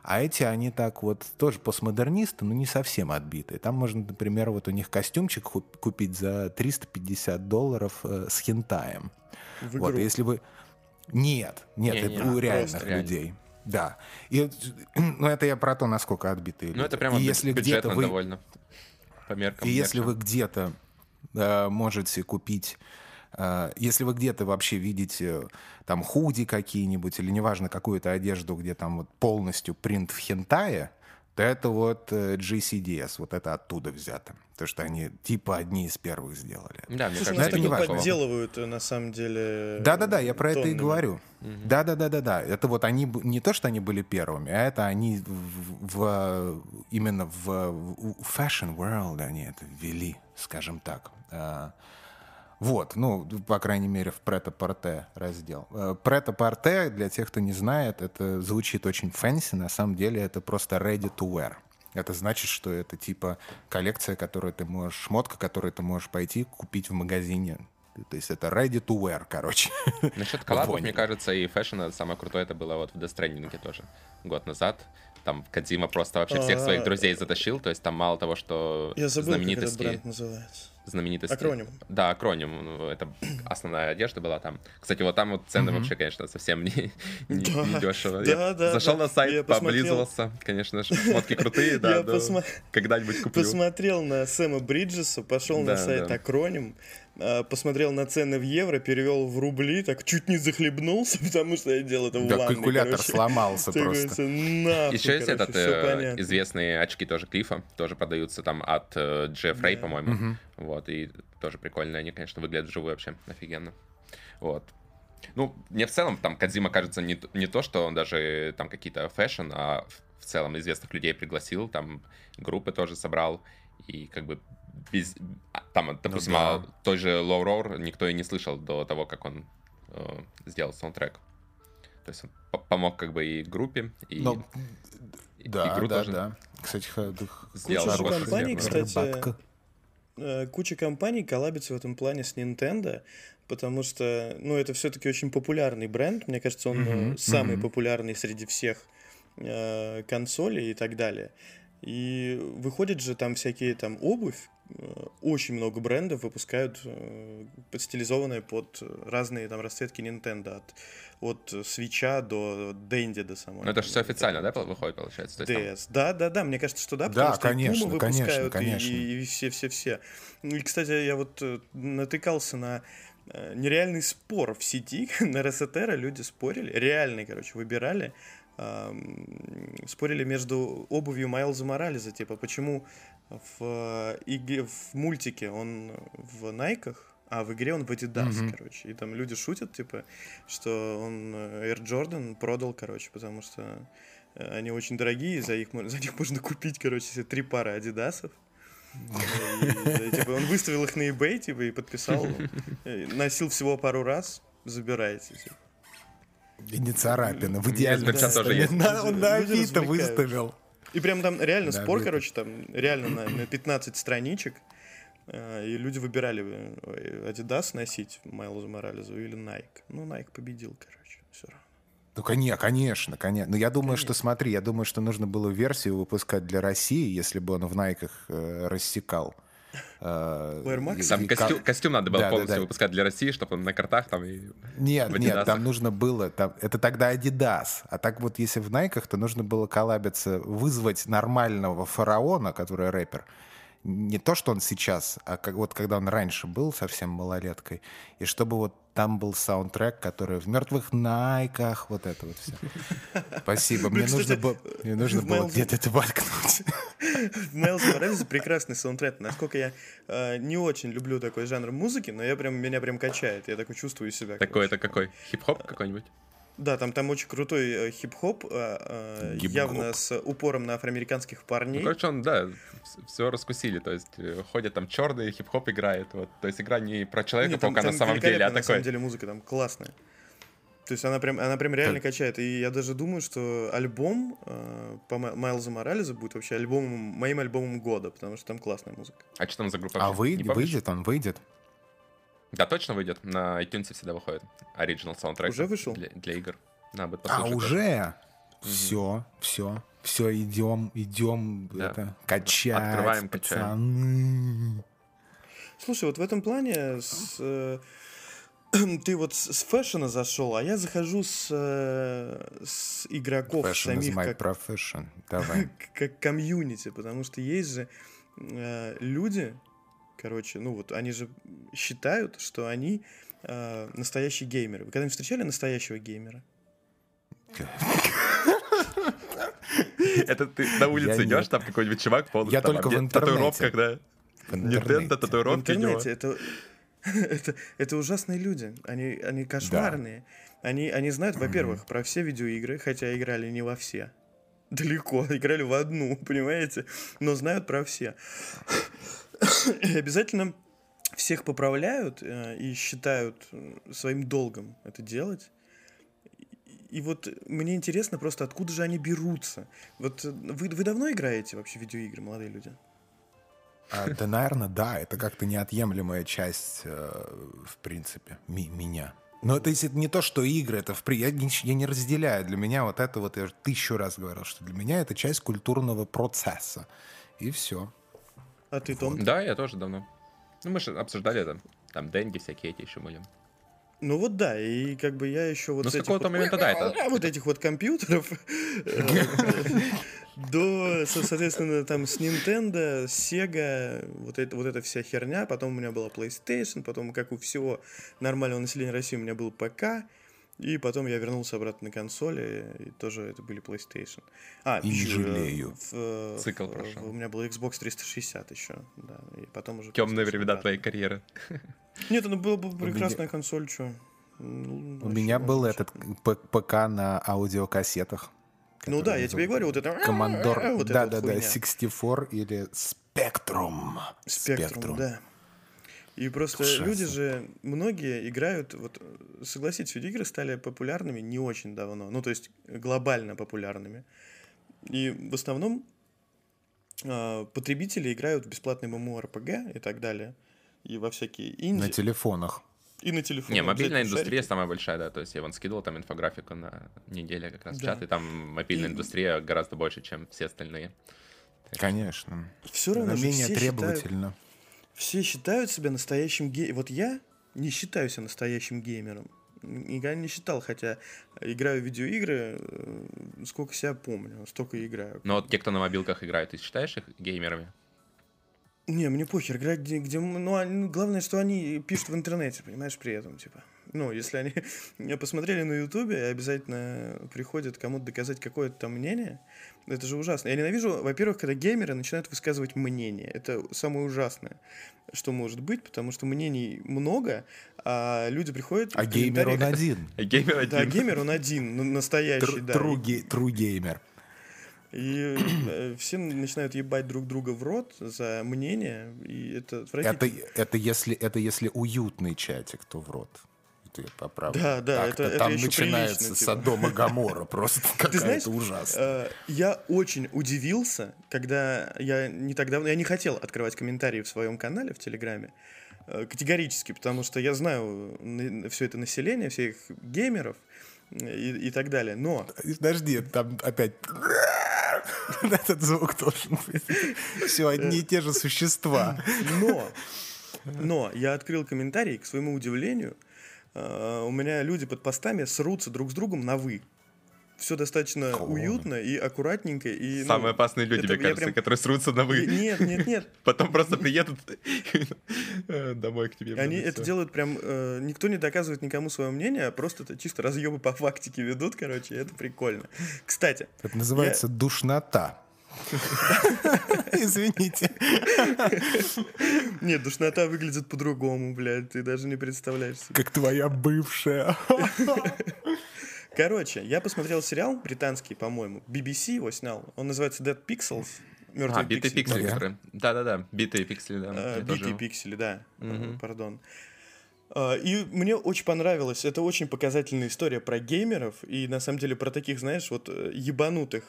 а эти, они так вот тоже постмодернисты, но не совсем отбитые. Там можно, например, вот у них костюмчик купить за $350 с хентаем. Вот, если вы... Нет, у реальных людей. Да. И, ну, это я про то, насколько отбитые люди. Ну, это прямо бюджетно довольно. По меркам. И если вы где-то можете купить... Если вы где-то вообще видите там худи какие-нибудь, или неважно, какую-то одежду, где там вот полностью принт в хентае, то это вот GCDS, вот это оттуда взято. Потому что они типа одни из первых сделали. Да, мне кажется, это не важно. Подделывают на самом деле. Да, я про это и говорю. Угу. Да. Это вот они не то, что они были первыми, а это они именно в fashion world они это ввели, скажем так. Вот, ну, по крайней мере, в прет-а-порте раздел. Прет-а-порте, для тех, кто не знает, это звучит очень фэнси, на самом деле это просто ready to wear. Это значит, что это типа коллекция, которую ты можешь, шмотка, которую ты можешь пойти купить в магазине. То есть это ready to wear, короче. Насчет коллабов, мне кажется, и фэшна самое крутое это было вот в Death Stranding тоже год назад. Там Кодзима просто вообще всех своих друзей затащил, то есть там мало того, что знаменитости... Я забыл, как этот бренд называется. Знаменитости. Acronym. Да, Acronym. Это основная одежда была там. Кстати, вот там вот цены вообще, конечно, совсем не дешево. Я зашел на сайт, пооблизывался. Конечно же, шмотки крутые, да. Когда-нибудь куплю. Посмотрел на Сэма Бриджеса, пошел на сайт Acronym, посмотрел на цены в евро, перевел в рубли, так чуть не захлебнулся, потому что я делал это в Ланде. Да, калькулятор сломался просто. Еще есть этот известные очки тоже Клифа, тоже продаются там от Джефф Рэй, по-моему. Вот, и тоже прикольно, они, конечно, выглядят вживую вообще офигенно. Вот. Ну, мне в целом там Кодзима кажется не то, что он даже там какие-то фэшн, а в целом известных людей пригласил, там группы тоже собрал, и как бы без... Там, допустим, ну, да. Той же Low Roar никто и не слышал до того, как он сделал саундтрек. То есть он помог как бы и группе, и... Но... и да, игру да, тоже. Да. Кстати, сделал компаний, кстати, куча компаний коллабится в этом плане с Nintendo, потому что, ну, это все-таки очень популярный бренд, мне кажется, он самый популярный среди всех консолей и так далее. И выходит же там всякие там обувь, очень много брендов выпускают подстилизованные под разные там расцветки Nintendo, от свитча до Денди до самого. Ну это же все официально, да, выходит, получается? DS, да, мне кажется, что да, потому что Puma выпускают и все-все-все. И, кстати, я вот натыкался на нереальный спор в сети, на Resetera люди спорили, реальный, короче, выбирали, спорили между обувью Майлза Моралеса, типа, почему в мультике он в Найках, а в игре он в Adidas, короче. И там люди шутят, типа, что он Air Jordan продал, короче, потому что они очень дорогие, за них можно купить, короче, 3 пары Адидасов. Типа, он выставил их на eBay, типа, и подписал, носил всего пару раз, забирайте, типа. И не царапина, в идеальном состоянии. Он на Авито выставил. И прям там реально спор, короче, там реально на 15 страничек. И люди выбирали Adidas носить Майлзу Моралезу или Nike. Ну, Nike победил, короче, все равно. Ну, конечно. Но я думаю, что, смотри, нужно было версию выпускать для России, если бы он в Найках рассекал. Там костюм надо было полностью выпускать для России, чтобы он на картах там и... Нет, там нужно было... Это тогда Adidas. А так вот, если в Найках, то нужно было коллабиться, вызвать нормального фараона, который рэпер. Не то, что он сейчас, а как, вот когда он раньше был совсем малолеткой. И чтобы вот там был саундтрек, который в мертвых Найках, вот это вот все. Спасибо. Мне нужно было где-то это воткнуть. В Майлз Моралес прекрасный саундтрек. Насколько я не очень люблю такой жанр музыки, но меня прям качает. Я такой чувствую себя. Такой это какой? Хип-хоп какой-нибудь? Да, там очень крутой хип-хоп, явно с упором на афроамериканских парней. Ну, короче, он, да, все раскусили, то есть ходят там черные, хип-хоп играет, вот, то есть игра не про Человека-паука на самом деле, а такой. На самом деле музыка там классная, то есть она прям реально качает, и я даже думаю, что альбом по Майлзу Моралезу будет вообще моим альбомом года, потому что там классная музыка. А что там за группа? А выйдет? Да, точно выйдет. На iTunes всегда выходит оригинал саундтрек. Уже вышел? Для игр. Надо будет послушать. А уже? Все, идем. Да. Это, качать, открываем, пацаны. Качаем. Слушай, вот в этом плане ты вот с фэшена зашел, а я захожу с игроков fashion самих как комьюнити, потому что есть же люди... Короче, ну вот, они же считают, что они настоящие геймеры. Вы когда-нибудь встречали настоящего геймера? Это ты на улице идешь, там какой-нибудь чувак полностью... Я только в интернете. Татуировка, когда... Nintendo, татуировки у него. В интернете, это ужасные люди. Они кошмарные. Они знают, во-первых, про все видеоигры, хотя играли не во все. Далеко. Играли в одну, понимаете? Но знают про все. И обязательно всех поправляют и считают своим долгом это делать. И вот мне интересно просто, откуда же они берутся. Вот вы давно играете вообще в видеоигры, молодые люди? Да, наверное, да. Это как-то неотъемлемая часть, в принципе, меня. Но это не то, что игры. Это я не разделяю. Для меня вот это вот, я уже 1000 раз говорил, что для меня это часть культурного процесса. И все. А ты, Том? Да, я тоже давно. Ну, мы же обсуждали это. Там Денди всякие эти еще были. Ну вот да, и как бы я еще вот... Ну с какого-то момента, да, это... Вот этих вот компьютеров... До, соответственно, там с Nintendo, Sega, вот эта вся херня. Потом у меня была PlayStation, потом, как у всего нормального населения России, у меня был ПК. И потом я вернулся обратно на консоли, и тоже это были PlayStation. И не жалею. Цикл прошел. У меня был Xbox 360 еще. Да, и потом уже темные времена твоей карьеры. Нет, ну была бы прекрасная консоль, что. У меня был этот ПК на аудиокассетах. Ну да, я тебе и говорю, вот это... Командор, да-да-да, 64 или Spectrum. Spectrum, да. И просто люди же, многие играют, вот согласитесь, видеоигры стали популярными не очень давно, ну то есть глобально популярными. И в основном потребители играют в бесплатные MMORPG и так далее, и во всякие инди. На телефонах. И на телефоне. Не, мобильная индустрия шарики. Самая большая, да, то есть я вон скидывал там инфографику на неделе как раз в чат, и там мобильная индустрия гораздо больше, чем все остальные. Конечно. Все равно менее требовательно. Все считают себя настоящим геймером. Вот я не считаю себя настоящим геймером. Я не считал, хотя играю в видеоигры, сколько себя помню, столько и играю. Но вот те, кто на мобилках играют, ты считаешь их геймерами? Не, мне похер, играть где... Ну, главное, что они пишут в интернете, понимаешь, при этом, типа. Ну, если они посмотрели на ютубе, обязательно приходят кому-то доказать какое-то там мнение. Это же ужасно. Я ненавижу, во-первых, когда геймеры начинают высказывать мнение. Это самое ужасное, что может быть, потому что мнений много, а люди приходят... А геймер он один. Да, геймер он один, настоящий, да. True геймер. И все начинают ебать друг друга в рот за мнение, и это отвратительно. Это если уютный чатик, то в рот. Ты поправил. Да, это там еще начинается типа. Содом и Гоморра, просто какая-то ужасная. Я очень удивился, когда я не так давно... Я не хотел открывать комментарии в своем канале, в Телеграме, категорически, потому что я знаю все это население, всех геймеров и так далее, но... Подожди, там опять... Этот звук должен быть. Все одни и те же существа. Но я открыл комментарий, к своему удивлению, у меня люди под постами срутся друг с другом на «вы». Все достаточно уютно и аккуратненько. И, самые опасные люди, мне кажется, которые срутся на «вы». Нет. Потом просто приедут домой к тебе. Они это делают прям... Никто не доказывает никому свое мнение, а просто это чисто разъебы по фактике ведут, короче, это прикольно. Кстати... Это называется душнота. Извините. Нет, душнота выглядит по-другому, блядь. Ты даже не представляешь себе. Как твоя бывшая. Короче, я посмотрел сериал британский, по-моему. BBC его снял. Он называется Dead Pixels. Мертвые битые пиксели. Да. Битые пиксели, да. Битые пиксели, да. Пардон. И мне очень понравилось. Это очень показательная история про геймеров и, на самом деле, про таких, знаешь, вот ебанутых.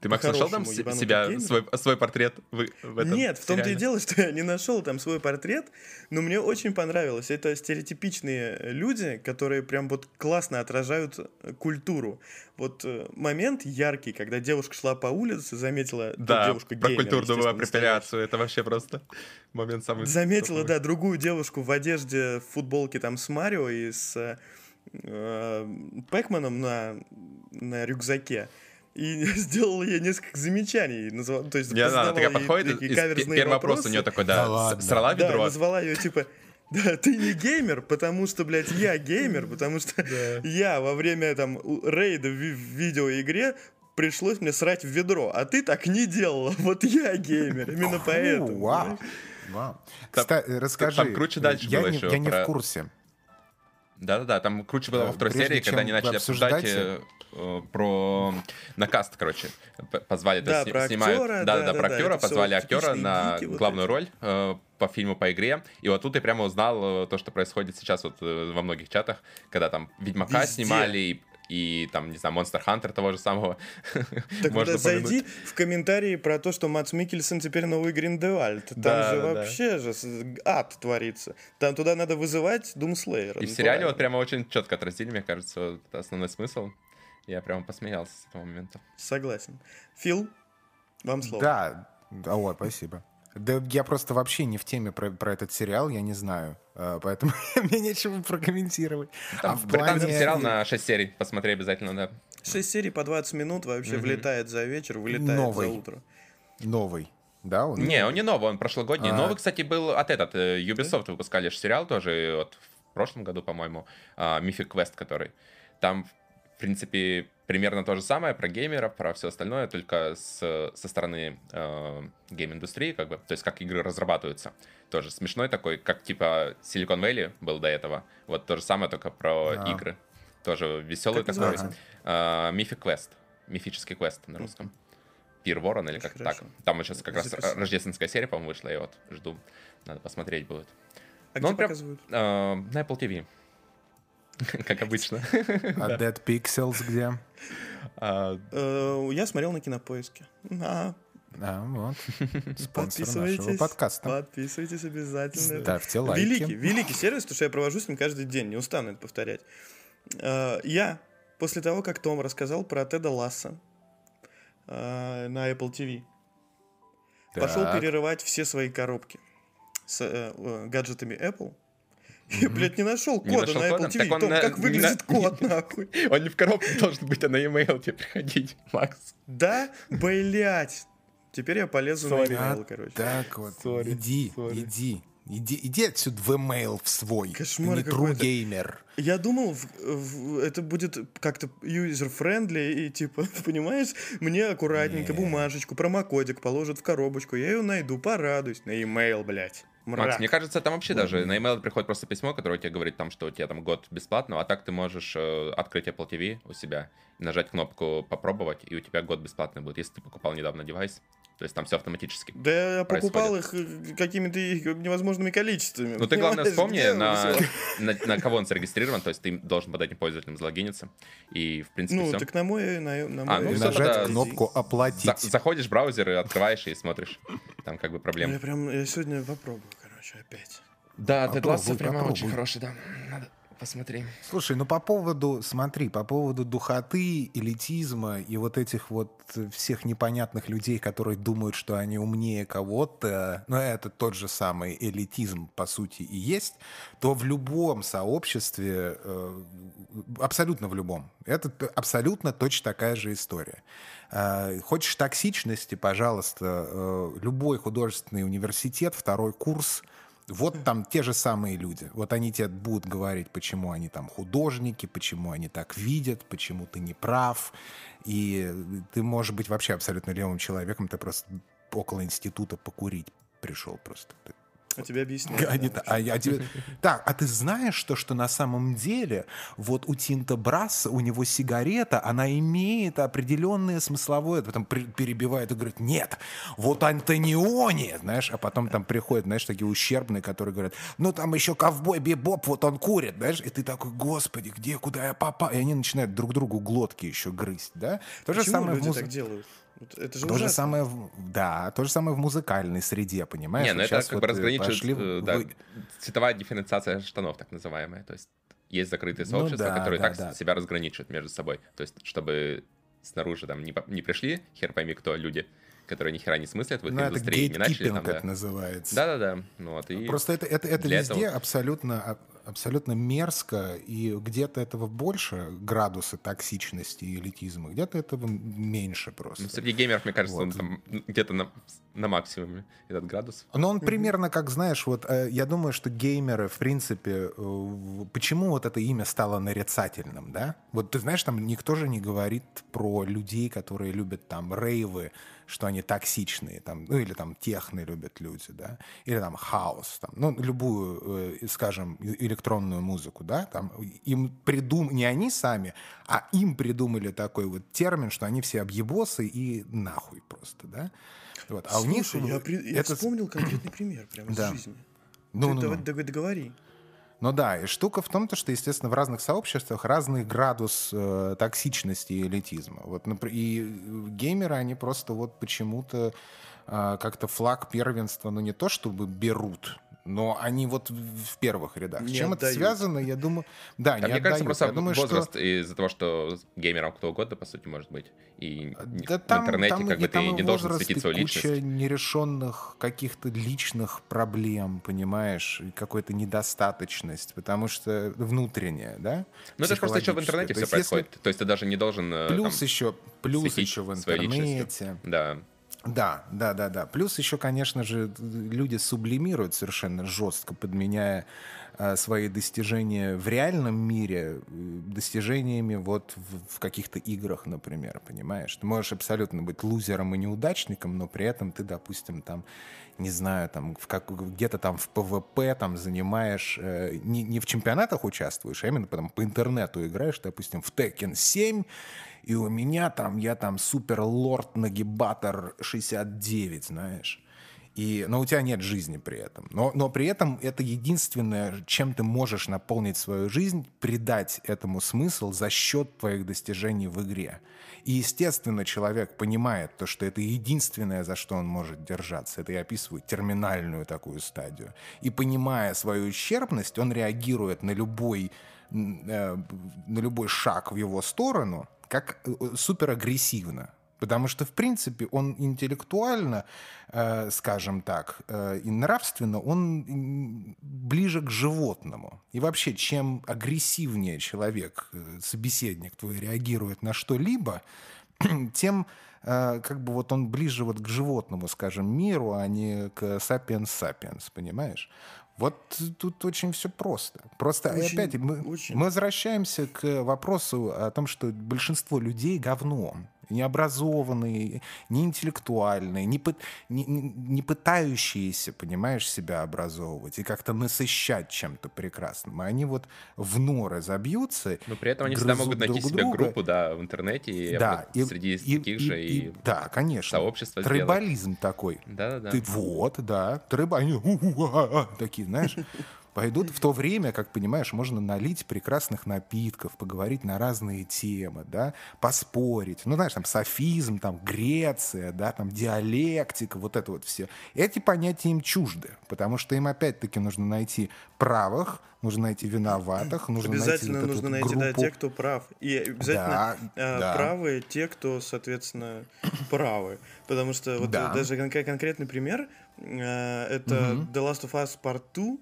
Ты, Макс, нашел там себя, свой портрет в этом? Нет, в том-то и дело, что я не нашел там свой портрет, но мне очень понравилось. Это стереотипичные люди, которые прям вот классно отражают культуру. Вот момент яркий, когда девушка шла по улице, заметила девушку-геймера. Да, про культурную апроприацию, это вообще просто момент самый... Заметила, да, другую девушку в одежде, в футболке там с Марио и с Пэкманом на рюкзаке. И сделал ей несколько замечаний. Назвал, то есть она такая подходит, и первый вопрос у нее такой, да, срала ведро. Да, назвала ее типа, да, ты не геймер, потому что, блядь, я геймер, потому что я во время там рейда в видеоигре пришлось мне срать в ведро, а ты так не делала, вот я геймер, именно поэтому. Вау. Кстати, расскажи. Там круче дальше было еще. Я не в курсе. Да-да-да, там круче было во второй серии, когда они начали обсуждать про накаст, короче, позвали, да, про актера, позвали актера на главную роль по фильму, по игре, и вот тут я прямо узнал то, что происходит сейчас вот во многих чатах, когда там Ведьмака снимали и там, не знаю, Monster Hunter того же самого. Так вот, зайди в комментарии про то, что Мадс Миккельсен теперь новый Гриндевальд. Там вообще же ад творится. Там туда надо вызывать Думслейера. И в сериале вот прямо очень четко отразили, мне кажется, вот основной смысл. Я прямо посмеялся с этого момента. Согласен. Фил, вам слово. Да, ой, спасибо. Да я просто вообще не в теме про этот сериал, я не знаю, поэтому мне нечего прокомментировать. Там британский сериал на 6 серий, посмотри обязательно, да. 6 серий по 20 минут вообще влетает за вечер, вылетает за утро. Новый, да? Он не новый, он прошлогодний. Новый, кстати, был от этот, Ubisoft выпускали же сериал тоже, вот в прошлом году, по-моему, Mythic Quest, который там... В принципе, примерно то же самое про геймеров, про все остальное, только со стороны гейм-индустрии, как бы, то есть как игры разрабатываются. Тоже смешной такой, как типа Silicon Valley был до этого. Вот то же самое, только про игры. Тоже веселый такой. Mythic Quest. Мифический квест на русском. Пир Ворон или как-то так. Там сейчас как раз рождественская серия, по-моему, вышла, и вот жду. Надо посмотреть будет. А где показывают? На Apple TV. Как обычно. А Dead Pixels где? Я смотрел на Кинопоиске. Да, вот. Спонсор нашего подкаста. Подписывайтесь обязательно. Ставьте лайки. Великий сервис, потому что я провожу с ним каждый день. Не устану это повторять. Я после того, как Том рассказал про Теда Ласса на Apple TV, пошел перерывать все свои коробки с гаджетами Apple. Я, блядь, не нашел кода на Apple TV. Том, как выглядит код, нахуй? Он не в коробке должен быть, а на e-mail тебе приходить, Макс. Да? Блядь. Теперь я полезу на e-mail, короче. Так вот, иди отсюда в e-mail в свой. Кошмар какой-то. Ты не true геймер. Я думал, это будет как-то юзер-френдли, и типа, понимаешь, мне аккуратненько бумажечку, промокодик положат в коробочку, я ее найду, порадуюсь. На e-mail, блядь. Мрак. Макс, мне кажется, там вообще даже на e-mail приходит просто письмо, которое тебе говорит, там, что у тебя там год бесплатного, а так ты можешь открыть Apple TV у себя, нажать кнопку «Попробовать», и у тебя год бесплатный будет, если ты покупал недавно девайс. То есть там все автоматически. Да я покупал их какими-то невозможными количествами. Ну ты, главное, вспомни, на кого он зарегистрирован, то есть ты должен под этим пользователям залогиниться. И, в принципе, все. Ну, так на мой... нажать кнопку «Оплатить». Заходишь в браузер и открываешь, и смотришь. Там как бы проблема. Я сегодня попробую, короче, опять. Да, Dead Last прямо очень хороший, да. Надо... Посмотри. Слушай, ну по поводу духоты, элитизма и вот этих вот всех непонятных людей, которые думают, что они умнее кого-то, ну это тот же самый элитизм по сути и есть, то в любом сообществе, абсолютно в любом, это абсолютно точно такая же история. Хочешь токсичности, пожалуйста, любой художественный университет, второй курс, вот там те же самые люди. Вот они тебе будут говорить, почему они там художники, почему они так видят, почему ты не прав. И ты можешь быть вообще абсолютно левым человеком, ты просто около института покурить пришел просто. А тебе объясняют. Так, а ты знаешь, что на самом деле вот у Тинто Брасса, у него сигарета, она имеет определенное смысловое... Потом перебивает и говорит, нет, вот Антониони, знаешь, а потом там приходят, знаешь, такие ущербные, которые говорят, ну там еще ковбой Бибоп, вот он курит, знаешь, и ты такой, господи, где, куда я попал? И они начинают друг другу глотки еще грызть, да? То же самое люди так делают? Это же то же самое в музыкальной среде, понимаешь? Не, ну это как бы разграничивает, да, цветовая дифференциация штанов, так называемая. То есть есть закрытые сообщества, которые себя разграничивают между собой. То есть чтобы снаружи там не пришли, хер пойми кто, люди, которые ни хера не смыслят в этой индустрии, не начали там, да. Это называется. Да-да-да. Ну, вот, и просто это везде этого... абсолютно мерзко, и где-то этого больше градуса токсичности и элитизма, где-то этого меньше просто. Ну, среди геймеров, мне кажется, он там где-то на максимуме этот градус. Но он примерно, как знаешь, вот я думаю, что геймеры, в принципе, почему вот это имя стало нарицательным, да? Вот ты знаешь, там никто же не говорит про людей, которые любят там рейвы, что они токсичные, там, ну или там техно любят люди, да, или там хаос, там, ну любую, скажем, электронную музыку, да, там, не они сами, а им придумали такой вот термин, что они все объебосы и нахуй просто, да. Вот. А слушай, у них я вспомнил конкретный пример прямо из жизни. Давай договори. Ну да, и штука в том, что, естественно, в разных сообществах разный градус токсичности и элитизма. Вот, и геймеры, они просто вот почему-то как-то флаг первенства, ну не то чтобы берут, но они вот в первых рядах. С чем это связано, я думаю... Да, не отдают. Мне кажется, просто возраст из-за того, что геймером кто угодно, по сути, может быть. И в интернете как бы ты не должен светить свою личность. Куча нерешенных каких-то личных проблем, понимаешь, какой-то недостаточность, потому что внутренняя, да? Ну это же просто еще в интернете все происходит. То есть ты даже не должен... Плюс еще в интернете. Да. Да. Плюс еще, конечно же, люди сублимируют совершенно жестко, подменяя свои достижения в реальном мире достижениями вот в каких-то играх, например, понимаешь? Ты можешь абсолютно быть лузером и неудачником, но при этом ты, допустим, там не знаю, там, где-то там в ПВП там, занимаешь, не в чемпионатах участвуешь, а именно потом по интернету играешь, допустим, в Tekken 7, и у меня там, я там супер-лорд-нагибатор 69, знаешь. Но у тебя нет жизни при этом. Но при этом это единственное, чем ты можешь наполнить свою жизнь, придать этому смысл за счет твоих достижений в игре. И, естественно, человек понимает то, что это единственное, за что он может держаться. Это я описываю терминальную такую стадию. И, понимая свою ущербность, он реагирует на любой шаг в его сторону как суперагрессивно. Потому что, в принципе, он интеллектуально, скажем так, и нравственно, он ближе к животному. И вообще, чем агрессивнее человек, собеседник твой, реагирует на что-либо, тем как бы вот он ближе вот к животному, скажем, миру, а не к сапиенс-сапиенс, понимаешь? Вот тут очень все просто. Очень, опять мы возвращаемся к вопросу о том, что большинство людей говно. Необразованные, неинтеллектуальные, не пытающиеся, понимаешь, себя образовывать и как-то насыщать чем-то прекрасным. А они вот в норы забьются. Но при этом они всегда могут найти себе группу, да, в интернете и, да, среди таких же и да, конечно, сообщества. Трибализм такой. Да. Ты вот, да, они такие, знаешь, пойдут в то время, как, понимаешь, можно налить прекрасных напитков, поговорить на разные темы, да, поспорить. Ну, знаешь, там софизм, там Греция, да, там диалектика, вот это вот все. Эти понятия им чужды, потому что им, опять-таки, нужно найти правых, нужно найти виноватых, нужно обязательно найти вот эту группу. Обязательно нужно найти, да, те, кто прав. И обязательно правы те, кто, соответственно, правы. Потому что вот даже конкретный пример, это The Last of Us Part 2,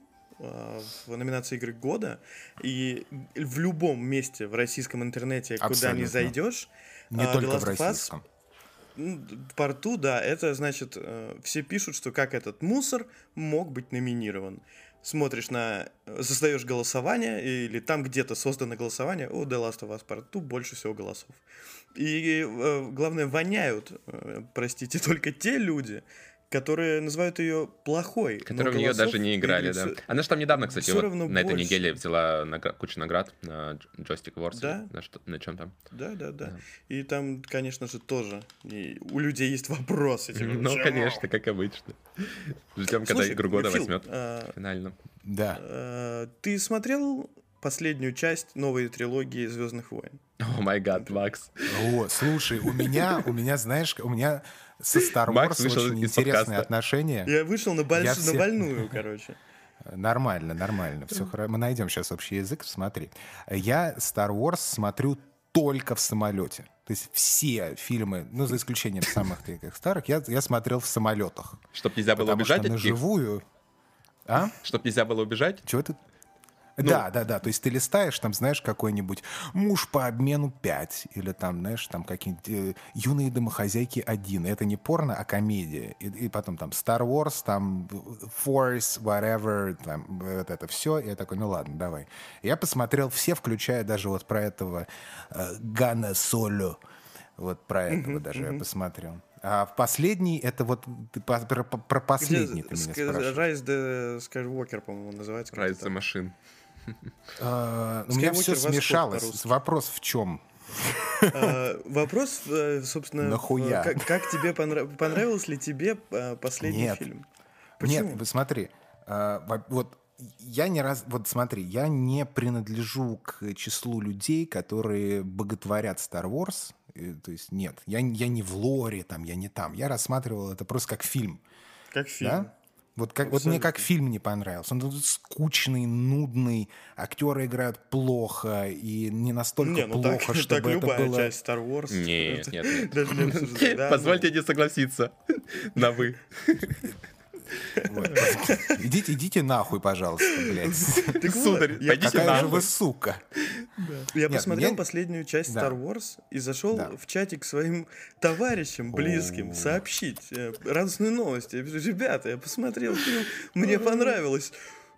в номинации «Игры года», и в любом месте в российском интернете, куда ни зайдешь, не только в российском. Порту, да, это значит, все пишут, что как этот мусор мог быть номинирован. Смотришь создаешь голосование, или там где-то создано голосование, о, The Last of Us Part 2 больше всего голосов. И главное, воняют, простите, только те люди, которые называют ее плохой. Которые в нее даже не играли, да. Она же там недавно, кстати, вот на этой неделе взяла кучу наград на Joystick Awards. Да? На чем там? Да. И там, конечно же, тоже. И у людей есть вопросы. Типа, ну, конечно, как обычно. Ждем, когда «Игру года» возьмет. Финально. Да. Ты смотрел последнюю часть новой трилогии «Звездных войн»? О май гад, Макс. О, слушай, у меня со Star Wars очень интересные отношения. Я вышел на больную, короче. Нормально, все хорошо. Мы найдем сейчас общий язык, смотри. Я Star Wars смотрю только в самолете. То есть все фильмы, ну, за исключением самых таких старых, я смотрел в самолетах. Чтоб нельзя было убежать от них? Чтоб нельзя было убежать? Чего ты... Да. То есть ты листаешь, там, знаешь, какой-нибудь «Муж по обмену 5», или там, знаешь, там какие-нибудь «Юные домохозяйки 1». Это не порно, а комедия. И потом там Star Wars, там Force, whatever, там вот это все. И я такой, ну ладно, давай. Я посмотрел все, включая даже вот про этого Гана Соло. Вот про этого даже я посмотрел. А последний, это вот про последний ты меня спрашиваешь. Rise the Skywalker, по-моему, называется. Rise the Machine. У меня все смешалось. Вопрос в чем? Вопрос, собственно, нахуя? Как тебе понравилось ли тебе последний фильм? Почему? Нет, смотри, вот я не принадлежу к числу людей, которые боготворят Star Wars. То есть нет, я не в лоре, там, я не там. Я рассматривал это просто как фильм. Как фильм. Да? Вот мне как фильм не понравился. Он скучный, нудный, актеры играют плохо и не настолько плохо, чтобы это было... Любая часть Star Wars. Нет. Позвольте не согласиться на «вы». Вот. Идите нахуй, пожалуйста, блядь. Сударь, какая же вы сука. Да. Я посмотрел последнюю часть Star Wars и зашел в чатик к своим товарищам близким сообщить радостную новость. Я говорю, ребята, я посмотрел фильм, мне понравилось.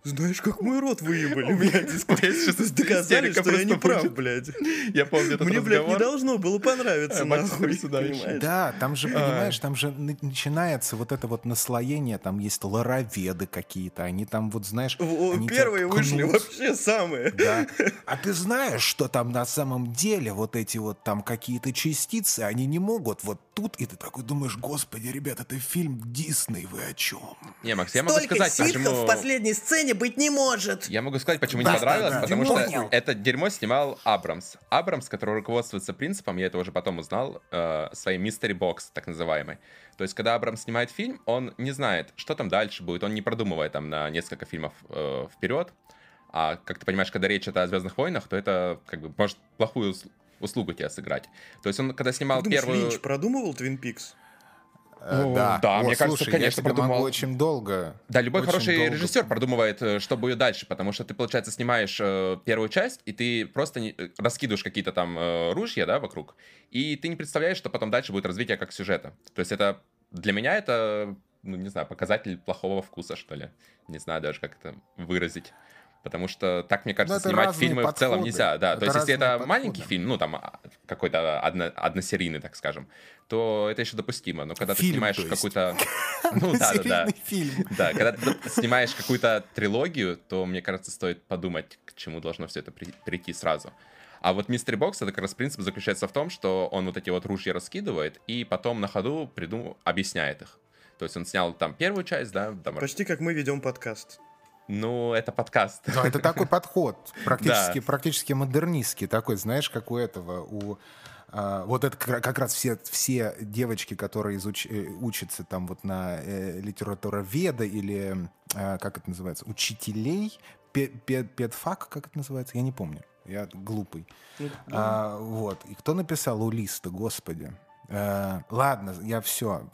Знаешь, как мой рот выебали, блядь. Доказали, что я не прав, блядь. Я помню этот разговор. Мне, блядь, не должно было понравиться, нахуй. Да, там же, понимаешь, там же начинается вот это вот наслоение, там есть лороведы какие-то, они там вот, знаешь... Первые вышли вообще самые. А ты знаешь, что там на самом деле вот эти вот там какие-то частицы, они не могут вот тут, и ты такой думаешь, господи, ребят, это фильм Дисней, вы о чем? Не, Макс, я могу сказать, почему... Столько ситхов в последней сцене быть не может. Я могу сказать, почему не понравилось, потому что это дерьмо снимал Абрамс. Абрамс, который руководствуется принципом, я это уже потом узнал, своей mystery box, так называемой. То есть, когда Абрамс снимает фильм, он не знает, что там дальше будет, он не продумывает там на несколько фильмов вперед. А как ты понимаешь, когда речь идет о «Звездных войнах», то это как бы может плохую услугу тебя сыграть. То есть он, когда снимал первую... Линч продумывал «Twin Peaks»? Да, да, мне кажется, конечно, продумывал очень долго. Да, любой хороший режиссер продумывает, что будет дальше, потому что ты, получается, снимаешь первую часть, и ты просто раскидываешь какие-то там ружья, да, вокруг, и ты не представляешь, что потом дальше будет развитие как сюжета. То есть это, для меня это, ну, не знаю, показатель плохого вкуса, что ли. Не знаю даже, как это выразить. Потому что так, мне кажется, снимать фильмы подходы. В целом нельзя. Да. То есть, если это подходы. Маленький фильм, ну, там, какой-то односерийный, так скажем, то это еще допустимо. Но когда фильм, ты снимаешь какую-то... Ну, да. Фильм. Да, когда ты снимаешь какую-то трилогию, то, мне кажется, стоит подумать, к чему должно все это прийти сразу. А вот Mystery Box, это как раз принцип заключается в том, что он вот эти вот ружья раскидывает и потом на ходу объясняет их. То есть, он снял там первую часть, да? Там... Почти как мы ведем подкаст. Ну, это подкаст. Но это такой подход, практически модернистский такой, знаешь, как у этого, вот это как раз все девочки, которые учатся там вот на литературоведа или, как это называется, учителей, педфак, как это называется, я не помню, я глупый. Вот, и кто написал Улисса, господи. Ладно, я все,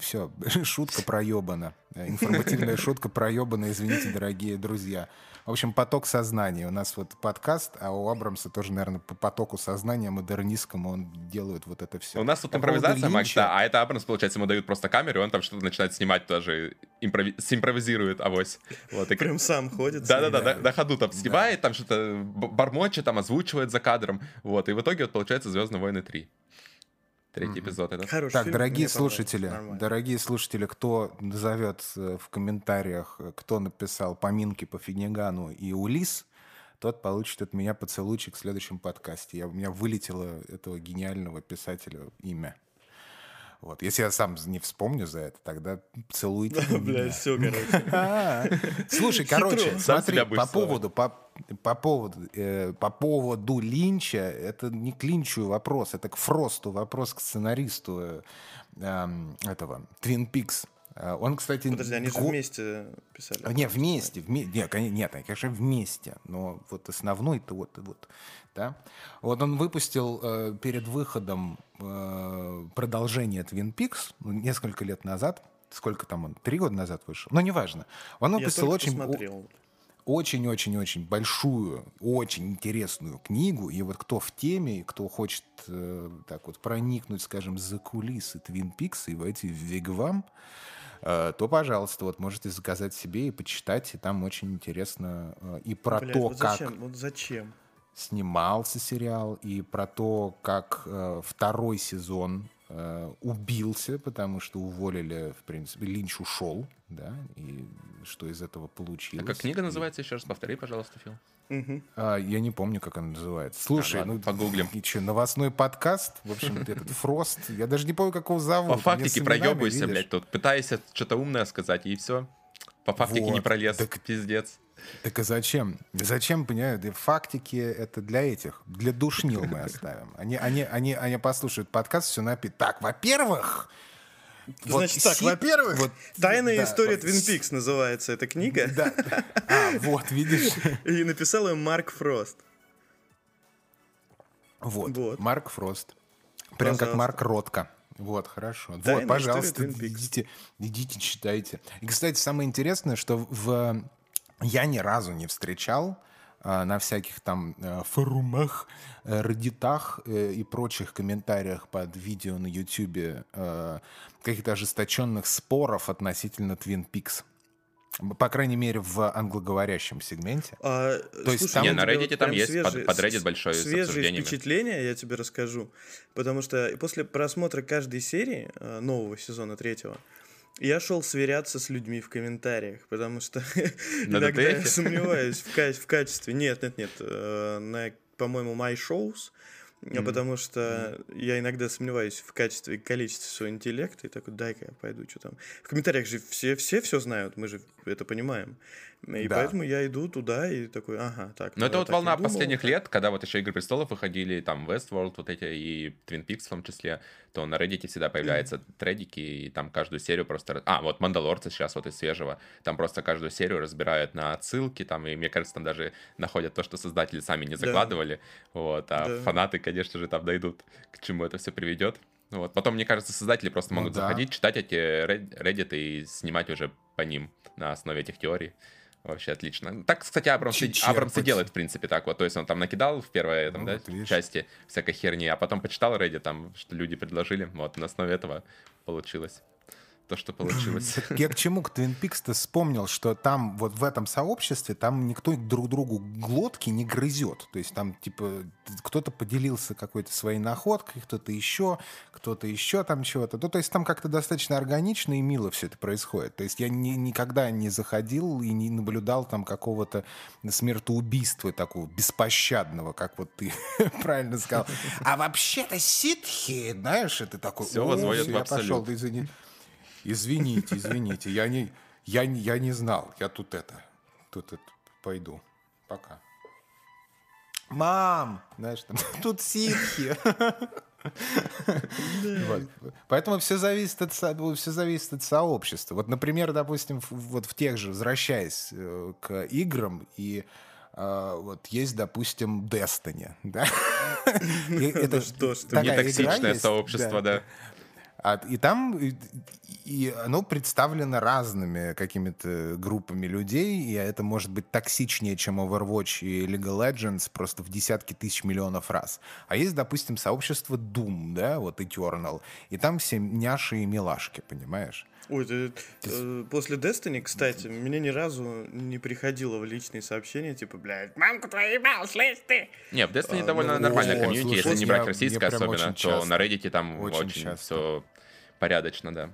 шутка проебана. Информативная шутка проебана, извините, дорогие друзья. В общем, поток сознания. У нас вот подкаст, а у Абрамса тоже, наверное, по потоку сознания модернистскому он делает вот это все. У нас тут импровизация, Макс, да, а это Абрамс, получается, ему дают просто камеру, и он там что-то начинает снимать тоже, симпровизирует авось. Вот, и... Прям сам ходит. Да, на ходу там снимает, там что-то бормочет, там озвучивает за кадром. Вот, и в итоге вот получается «Звездные войны 3». Третий эпизод. Это. Хороший так, фильм, дорогие слушатели, кто назовет в комментариях, кто написал поминки по Финнигану и Улисс, тот получит от меня поцелуйчик в следующем подкасте. У меня вылетело этого гениального писателя имя. Вот. Если я сам не вспомню за это, тогда целуйте меня. Блядь, все, короче. Слушай, короче, смотри, по поводу Линча, это не к Линчу вопрос, это к Фросту вопрос, к сценаристу этого Twin Peaks. Он, кстати... Подожди, они же вместе писали. Не, вместе. Нет, они, конечно, вместе. Но вот основной-то вот. Да? Вот он выпустил перед выходом продолжение Twin Peaks несколько лет назад. Сколько там он? 3 года назад вышел? Но неважно. Он выпустил очень-очень-очень большую, очень интересную книгу. И вот кто в теме, кто хочет так вот проникнуть, скажем, за кулисы Twin Peaks и войти в Вигвам, то, пожалуйста, вот можете заказать себе и почитать. И там очень интересно и про то, вот зачем? Как... Вот зачем? Снимался сериал, и про то, как второй сезон убился, потому что уволили, в принципе, Линч ушел, да, и что из этого получилось. А как книга называется? Еще раз повтори, пожалуйста, Фил. Я не помню, как она называется. Слушай, погуглим. И что, новостной подкаст? В общем, этот Фрост, я даже не помню, как его зовут. По фактике проебывайся, блядь, тут. Пытайся что-то умное сказать, и все. По фактике не пролез, пиздец. Так а зачем? Понимаю, фактики это для этих, для душнил мы оставим. Они послушают подкаст, все напишут. Так, во-первых... Значит так, во-первых, «Тайная история Twin Peaks» называется эта книга. Да. Вот, видишь. И написал ее Марк Фрост. Вот, Марк Фрост. Прям как Марк Ротко. Вот, хорошо. Вот, пожалуйста, идите, читайте. И, кстати, самое интересное, что я ни разу не встречал на всяких там форумах, реддитах и прочих комментариях под видео на Ютубе каких-то ожесточенных споров относительно Twin Peaks. По крайней мере, в англоговорящем сегменте. Слушай, на Reddit там есть, под Reddit большое обсуждение. Свежие впечатления, я тебе расскажу. Потому что после просмотра каждой серии нового сезона третьего, я шел сверяться с людьми в комментариях, потому что иногда я сомневаюсь в качестве. Нет. По-моему, My Shows. Потому что я иногда сомневаюсь в качестве и количестве своего интеллекта. И такой, дай-ка я пойду, что там. В комментариях же все знают, мы же это понимаем. И поэтому я иду туда и такой, так. Но это вот волна последних лет, когда вот еще «Игры престолов» выходили, там Westworld вот эти и Twin Peaks в том числе, то на Reddit всегда появляются тредики, и там каждую серию просто... вот «Мандалорцы» сейчас вот из свежего, там просто каждую серию разбирают на отсылки, там, и мне кажется, там даже находят то, что создатели сами не закладывали, фанаты, конечно же, там дойдут, к чему это все приведет. Вот. Потом, мне кажется, создатели просто могут заходить, читать эти Reddit и снимать уже по ним на основе этих теорий. Вообще отлично. Так, кстати, Абрамс и делает, в принципе, так вот. То есть он там накидал в первой части всякой херни, а потом почитал Reddit, там, что люди предложили. Вот, на основе этого получилось то, что получилось. Я к чему? К Twin Peaks-то вспомнил, что там вот в этом сообществе там никто друг другу глотки не грызет. То есть там типа кто-то поделился какой-то своей находкой, кто-то еще там чего-то. Ну, то есть там как-то достаточно органично и мило все это происходит. То есть я никогда не заходил и не наблюдал там какого-то смертоубийства такого беспощадного, как вот ты правильно сказал. А вообще-то ситхи, знаешь, это такой... Все возводят в абсолют. Пошел, извини. Извините, я не знал. Я тут пойду. Пока. Мам! Знаешь, там, тут ситхи. Поэтому все зависит от сообщества. Вот, например, допустим, вот в тех же, возвращаясь к играм, и вот есть, допустим, Destiny. Это нетоксичное сообщество, да. И там и оно представлено разными какими-то группами людей, и это может быть токсичнее, чем Overwatch и League of Legends просто в десятки тысяч миллионов раз. А есть, допустим, сообщество Doom, да, вот Eternal, и там все няши и милашки, понимаешь? Ой, после Destiny, кстати, мне ни разу не приходило в личные сообщения, типа, блядь, мамку твою ебал, слышь ты! Не, в Destiny довольно нормальная комьюнити, если не брать российское особенно, то на Reddit там очень все порядочно, да.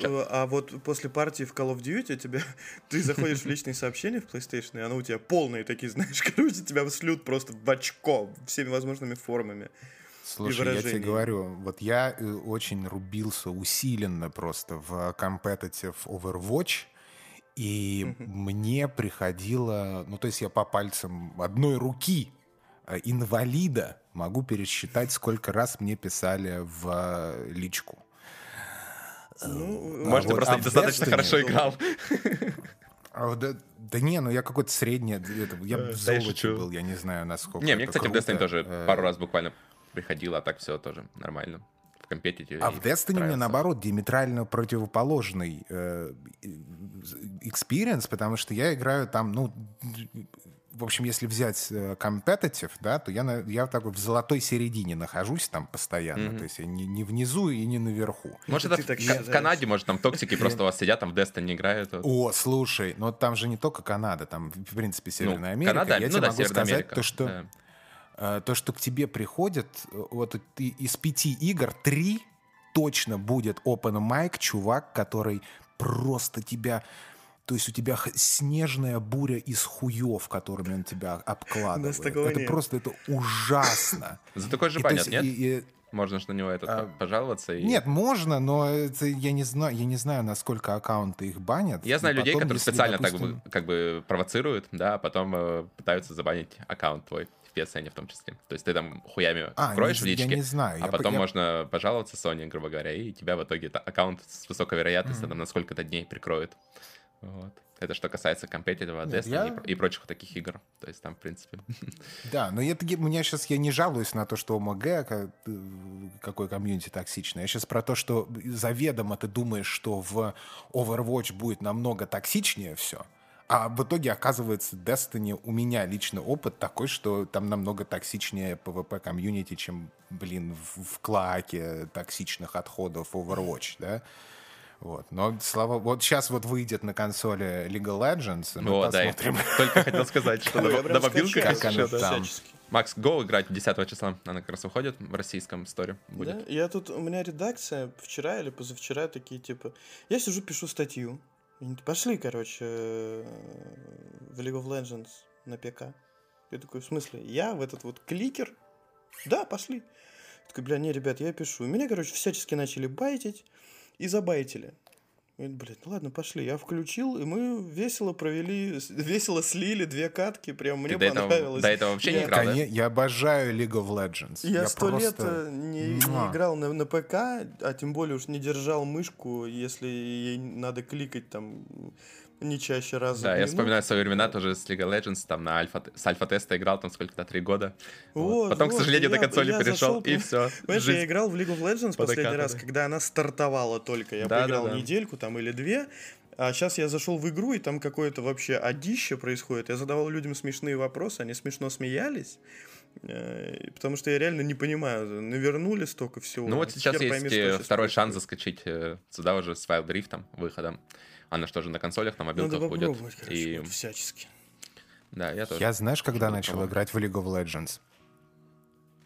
А вот после партии в Call of Duty ты заходишь в личные сообщения в PlayStation, и оно у тебя полное, такие, знаешь, короче, тебя шлют просто в очко всеми возможными формами. Слушай, я тебе говорю, вот я очень рубился усиленно просто в competitive Overwatch, и мне приходило, ну то есть я по пальцам одной руки инвалида могу пересчитать, сколько раз мне писали в личку. Может, ты просто недостаточно хорошо играл. Да не, я какой-то средний, я в золоте был, я не знаю, насколько. Не, мне, кстати, в Destiny тоже пару раз буквально приходило, а так все тоже нормально. В компетитиве. А в Destiny мне, наоборот, диаметрально противоположный экспириенс, потому что я играю там, в общем, если взять competitive, да, то я такой в золотой середине нахожусь там постоянно, то есть я не внизу и не наверху. Может, это в Канаде, может, там токсики просто у вас сидят, там в Destiny играют. О, слушай, но там же не только Канада, там, в принципе, Северная Америка. Я тебе могу сказать то, что... То, что к тебе приходит, вот из 5 игр 3 точно будет open mic, чувак, который просто тебя... То есть у тебя снежная буря из хуев, которыми он тебя обкладывает. Это просто это ужасно. За такой же понят, нет? Можно же на него пожаловаться? Нет, можно, но я не знаю, насколько аккаунты их банят. Я знаю людей, которые специально так как бы провоцируют, да, а потом пытаются забанить аккаунт твой. В том числе. То есть ты там хуями кроешь в личке, потом можно пожаловаться Sony, грубо говоря, и тебя в итоге аккаунт с высокой вероятностью на сколько-то дней прикроют. Вот. Это что касается компетитива, Destiny и прочих таких игр. То есть там, в принципе... Да, но я не жалуюсь на то, что ОМГ, какой комьюнити токсичный. Я сейчас про то, что заведомо ты думаешь, что в Overwatch будет намного токсичнее все. А в итоге, оказывается, Destiny, у меня лично опыт такой, что там намного токсичнее PvP-комьюнити, чем, блин, в клоаке токсичных отходов Overwatch, да? Вот. Но слава, вот сейчас вот выйдет на консоли League of Legends, и мы посмотрим. Да, только хотел сказать, что на мобилках всячески. Макс, Go играть 10 числа, она как раз выходит в российском сторе. Да, я тут, у меня редакция вчера или позавчера такие, типа, я сижу, пишу статью, пошли, короче, в League of Legends на ПК. Я такой, в смысле, я в этот вот кликер? Да, пошли. Я такой, бля, не, ребят, я пишу. Меня, короче, всячески начали байтить и забайтили. Я, блядь, ну ладно, пошли. Я включил, и мы весело провели, весело слили две катки, прям мне понравилось. До этого вообще не играл, да? Я обожаю League of Legends. Я 100 лет не играл на ПК, а тем более уж не держал мышку, если ей надо кликать там... Не чаще раза. Да, я вспоминаю свои времена тоже с League of Legends, там на альфа, с альфа-теста играл, там сколько-то, 3 года. Вот. Потом, к сожалению, до консоли перешел, и все. Понимаешь, я играл в League of Legends последний раз, когда она стартовала только. Я поиграл недельку там или две. А сейчас я зашел в игру, и там какое-то вообще одище происходит. Я задавал людям смешные вопросы, они смешно смеялись. Потому что я реально не понимаю, навернули столько всего. Ну вот сейчас есть второй шанс заскочить сюда уже с Wild Rift выходом. Она что же на консолях, на мобилках будет. Короче, и... вот, всячески. Да, я тоже. Я знаешь, когда начал играть в League of Legends?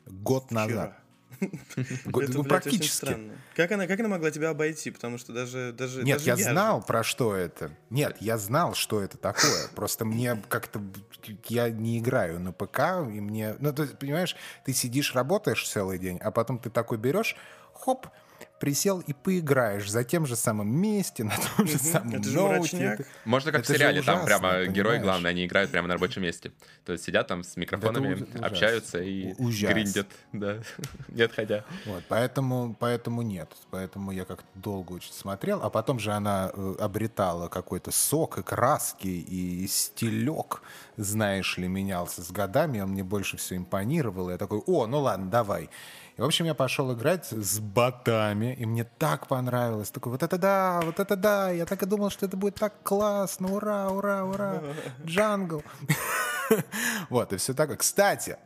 Год назад. Ну, практически. Как она могла тебя обойти? Потому что даже... Нет, я знал, про что это. Нет, я знал, что это такое. Просто мне как-то... Я не играю на ПК, и мне... Ну, ты понимаешь, ты сидишь, работаешь целый день, а потом ты такой берешь, хоп, присел и поиграешь за тем же самым месте, на том же самом ноуте. Можно как это в сериале, ужасно, там прямо понимаешь? Герои главные, они играют прямо на рабочем месте. То есть сидят там с микрофонами, общаются и гриндят, да, не отходя. Вот, поэтому нет. Поэтому я как-то долго очень смотрел, а потом же она обретала какой-то сок и краски, и стилек, знаешь ли, менялся с годами, он мне больше всего импонировал. Я такой, о, ну ладно, давай. И, в общем, я пошел играть с ботами, и мне так понравилось. Такой, вот это да, я так и думал, что это будет так классно, ура, ура, ура, джангл. Вот, и все такое. Кстати,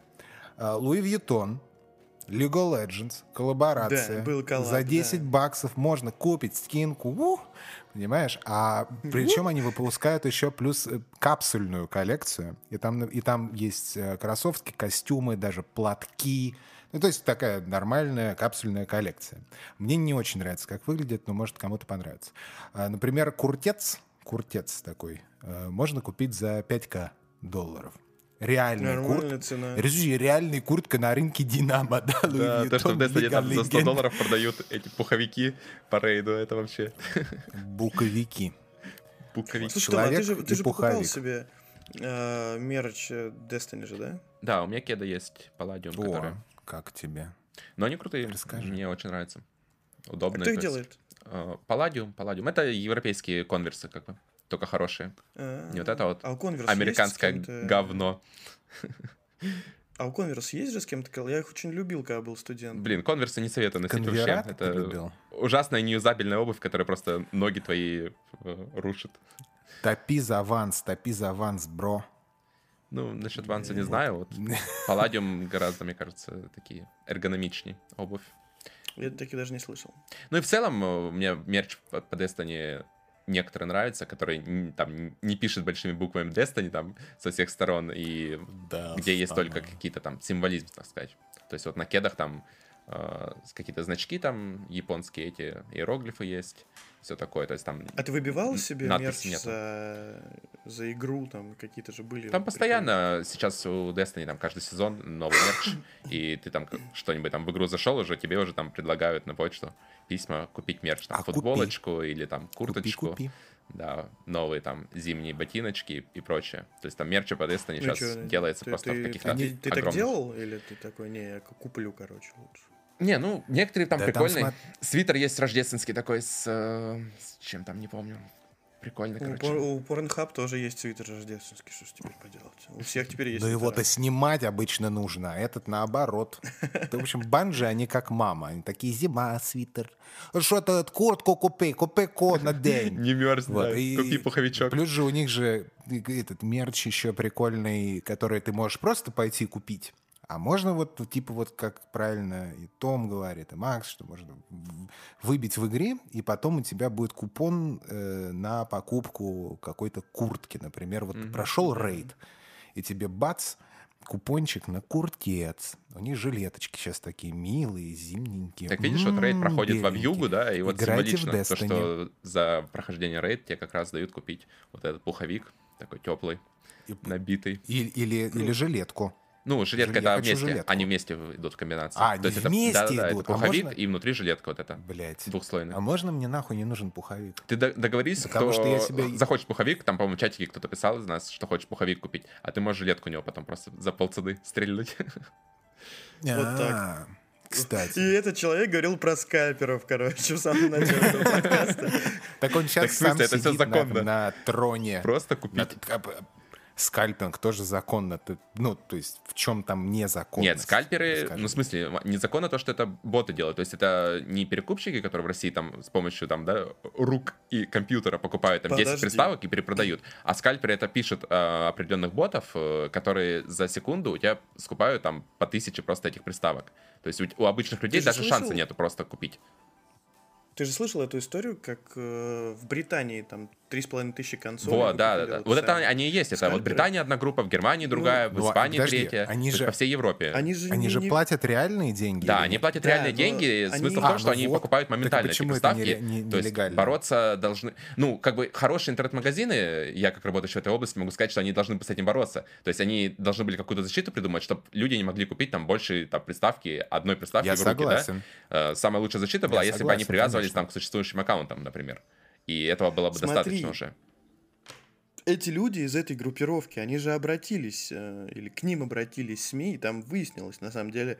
Луи Вьютон, League of Legends, коллаборация. За $10 можно купить скинку, понимаешь? А причем они выпускают еще плюс капсульную коллекцию, и там есть кроссовки, костюмы, даже платки. Ну, то есть такая нормальная капсульная коллекция. Мне не очень нравится, как выглядит, но, может, кому-то понравится. Например, куртец такой, можно купить за $5. Реальная цена. Реальная куртка на рынке «Динамо». Да, то, что в Destiny там за $100 продают эти пуховики по рейду, это вообще... Буковики. Слушай, человек, ты же покупал себе мерч Destiny же, да? Да, у меня кеда есть, Palladium, которая... Как тебе? Но они крутые. Расскажи. Мне очень нравятся. Удобные. А кто их делает? Palladium. Это европейские конверсы, как бы. Только хорошие. Не вот это вот американское говно. А у конверс есть же с кем-то? Я их очень любил, когда был студент. Блин, конверсы не советую носить вообще. Это ужасная неюзабельная обувь, которая просто ноги твои рушит. Топи за аванс, бро. Ну, насчет ванса не знаю. Вот. Palladium гораздо, мне кажется, такие эргономичнее обувь. Я таких даже не слышал. Ну и в целом мне мерч по Destiny некоторые нравятся, который там не пишет большими буквами Destiny там со всех сторон, и да, где есть только какие-то там символизм, так сказать. То есть вот на кедах там какие-то значки там японские, эти иероглифы есть, все такое. То есть там. А ты выбивал себе мерч за игру, там какие-то же были? Там постоянно сейчас у Destiny там каждый сезон новый мерч, и ты там что-нибудь там в игру зашел уже, тебе уже там предлагают на почту письма купить мерч, там футболочку или там курточку. Купи. Да, новые там зимние ботиночки и прочее. То есть там мерч по Destiny сейчас делается просто в каких-то огромных... Ты так делал или ты такой, не, я куплю, короче, лучше? Не, ну, некоторые там прикольные. Там свитер есть рождественский такой с чем там, не помню. Прикольный, короче. У Pornhub тоже есть свитер рождественский, что ж теперь поделать? У всех теперь есть. Но его-то снимать обычно нужно, а этот наоборот. В общем, банджи, они как мама. Они такие, зима, свитер. Что ты, куртку купи ко на день. Не мерзни, купи пуховичок. Плюс же у них же этот мерч еще прикольный, который ты можешь просто пойти купить. А можно вот, типа, вот как правильно и Том говорит, и Макс, что можно выбить в игре, и потом у тебя будет купон на покупку какой-то куртки. Например, вот ты прошел рейд, и тебе бац, купончик на курткец. У них жилеточки сейчас такие милые, зимненькие. Так видишь, вот рейд проходит во вьюгу, да, и вот символично то, что за прохождение рейд тебе как раз дают купить вот этот пуховик, такой теплый, набитый. Или жилетку. Ну, жилетка — это вместе, жилетку. Они вместе идут в комбинации. А, то есть вместе это, идут? Да, это пуховик, можно... и внутри жилетка вот эта, блять, двухслойная. А можно мне нахуй не нужен пуховик? Ты договорись, потому кто что я себе... захочешь пуховик, там, по-моему, в чатике кто-то писал из нас, что хочешь пуховик купить, а ты можешь жилетку у него потом просто за полцены стрельнуть. Вот так. Кстати. И этот человек говорил про скайперов, короче, в самом начале этого подкаста. Так он сейчас сам сидит на троне. Просто купить... Скальпинг тоже законно. Ну, то есть, в чем там незаконность? Нет, скальперы, скажем. Ну, в смысле, незаконно то, что это боты делают. То есть, это не перекупщики, которые в России там с помощью там, да, рук и компьютера покупают там 10 приставок и перепродают. А скальперы это пишут определенных ботов, которые за секунду у тебя скупают там по 1000 просто этих приставок. То есть, у обычных людей даже шанса нету просто купить. Ты же слышал эту историю, как в Британии там 3,5 тысячи консолей. Вот, да, да. Вот это они и есть. Это вот Британия одна группа, в Германии другая, в Испании третья. Они же по всей Европе. Они же платят реальные деньги. Да, они платят реальные деньги. Смысл в том, что они покупают моментально эти приставки. То есть бороться должны... Ну, как бы хорошие интернет-магазины, я как работающий в этой области могу сказать, что они должны с этим бороться. То есть они должны были какую-то защиту придумать, чтобы люди не могли купить там больше там, приставки, одной приставки в руки. Да? Самая лучшая защита была, если бы они привязывали там к существующим аккаунтам, например. И этого было бы достаточно уже. Эти люди из этой группировки, они же обратились, или к ним обратились СМИ, и там выяснилось, на самом деле,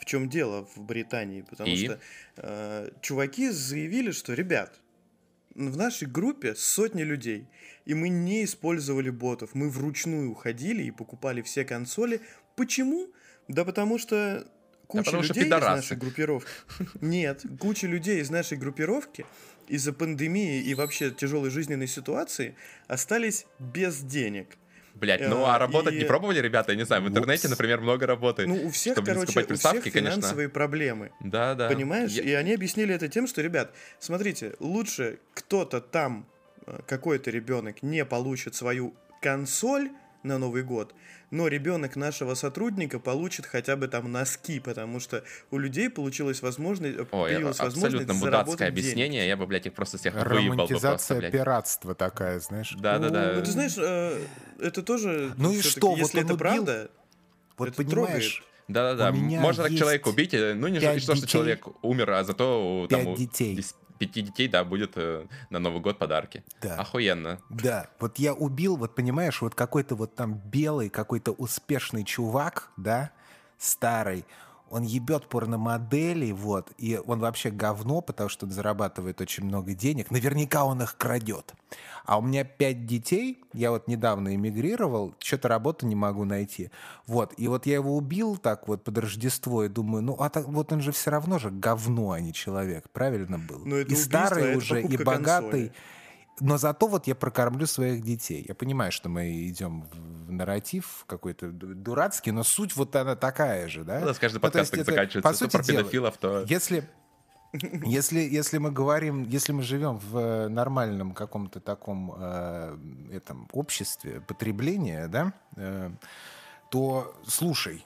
в чем дело в Британии. Потому что чуваки заявили, что, ребят, в нашей группе сотни людей, и мы не использовали ботов, мы вручную уходили и покупали все консоли. Почему? Да потому что... Куча людей из нашей группировки. Нет, куча людей из нашей группировки из-за пандемии и вообще тяжелой жизненной ситуации остались без денег. Блять, ну а работать не пробовали, ребята? Я не знаю, в интернете, например, много работы. Ну, у всех, короче, у всех финансовые проблемы. Да, да. Понимаешь? И они объяснили это тем, что, ребят, смотрите, лучше кто-то там, какой-то ребенок, не получит свою консоль на Новый год, но ребенок нашего сотрудника получит хотя бы там носки, потому что у людей получилась возможность, появилась возможность заработать денег. Абсолютно мудацкое объяснение, я бы, блядь, их просто всех выебал бы просто, блядь. Романтизация пиратства такая, знаешь. Да-да-да. Ну, ты знаешь, это тоже... Ну и что, вот он убил, вот понимаешь... Да-да-да, можно так человека убить, ну не то, что человек умер, а зато там у 5 детей, да, будет на Новый год подарки. Да. Охуенно. Да, вот я убил, вот понимаешь, вот какой-то вот там белый, какой-то успешный чувак, да, старый, он ебет порномоделей, вот, и он вообще говно, потому что он зарабатывает очень много денег, наверняка он их крадет. А у меня 5 детей, я вот недавно эмигрировал, что-то работу не могу найти, вот, и вот я его убил так вот под Рождество и думаю, ну, а так вот он же все равно же говно, а не человек, правильно было? Но это и убийство, старый уже, и богатый. Консоли. Но зато вот я прокормлю своих детей. Я понимаю, что мы идем в нарратив какой-то дурацкий, но суть вот она такая же, да? У нас каждый подкаст так заканчивается. По сути про педофилов, то... Если мы говорим, если мы живем в нормальном каком-то таком этом обществе потребления, да, то, слушай,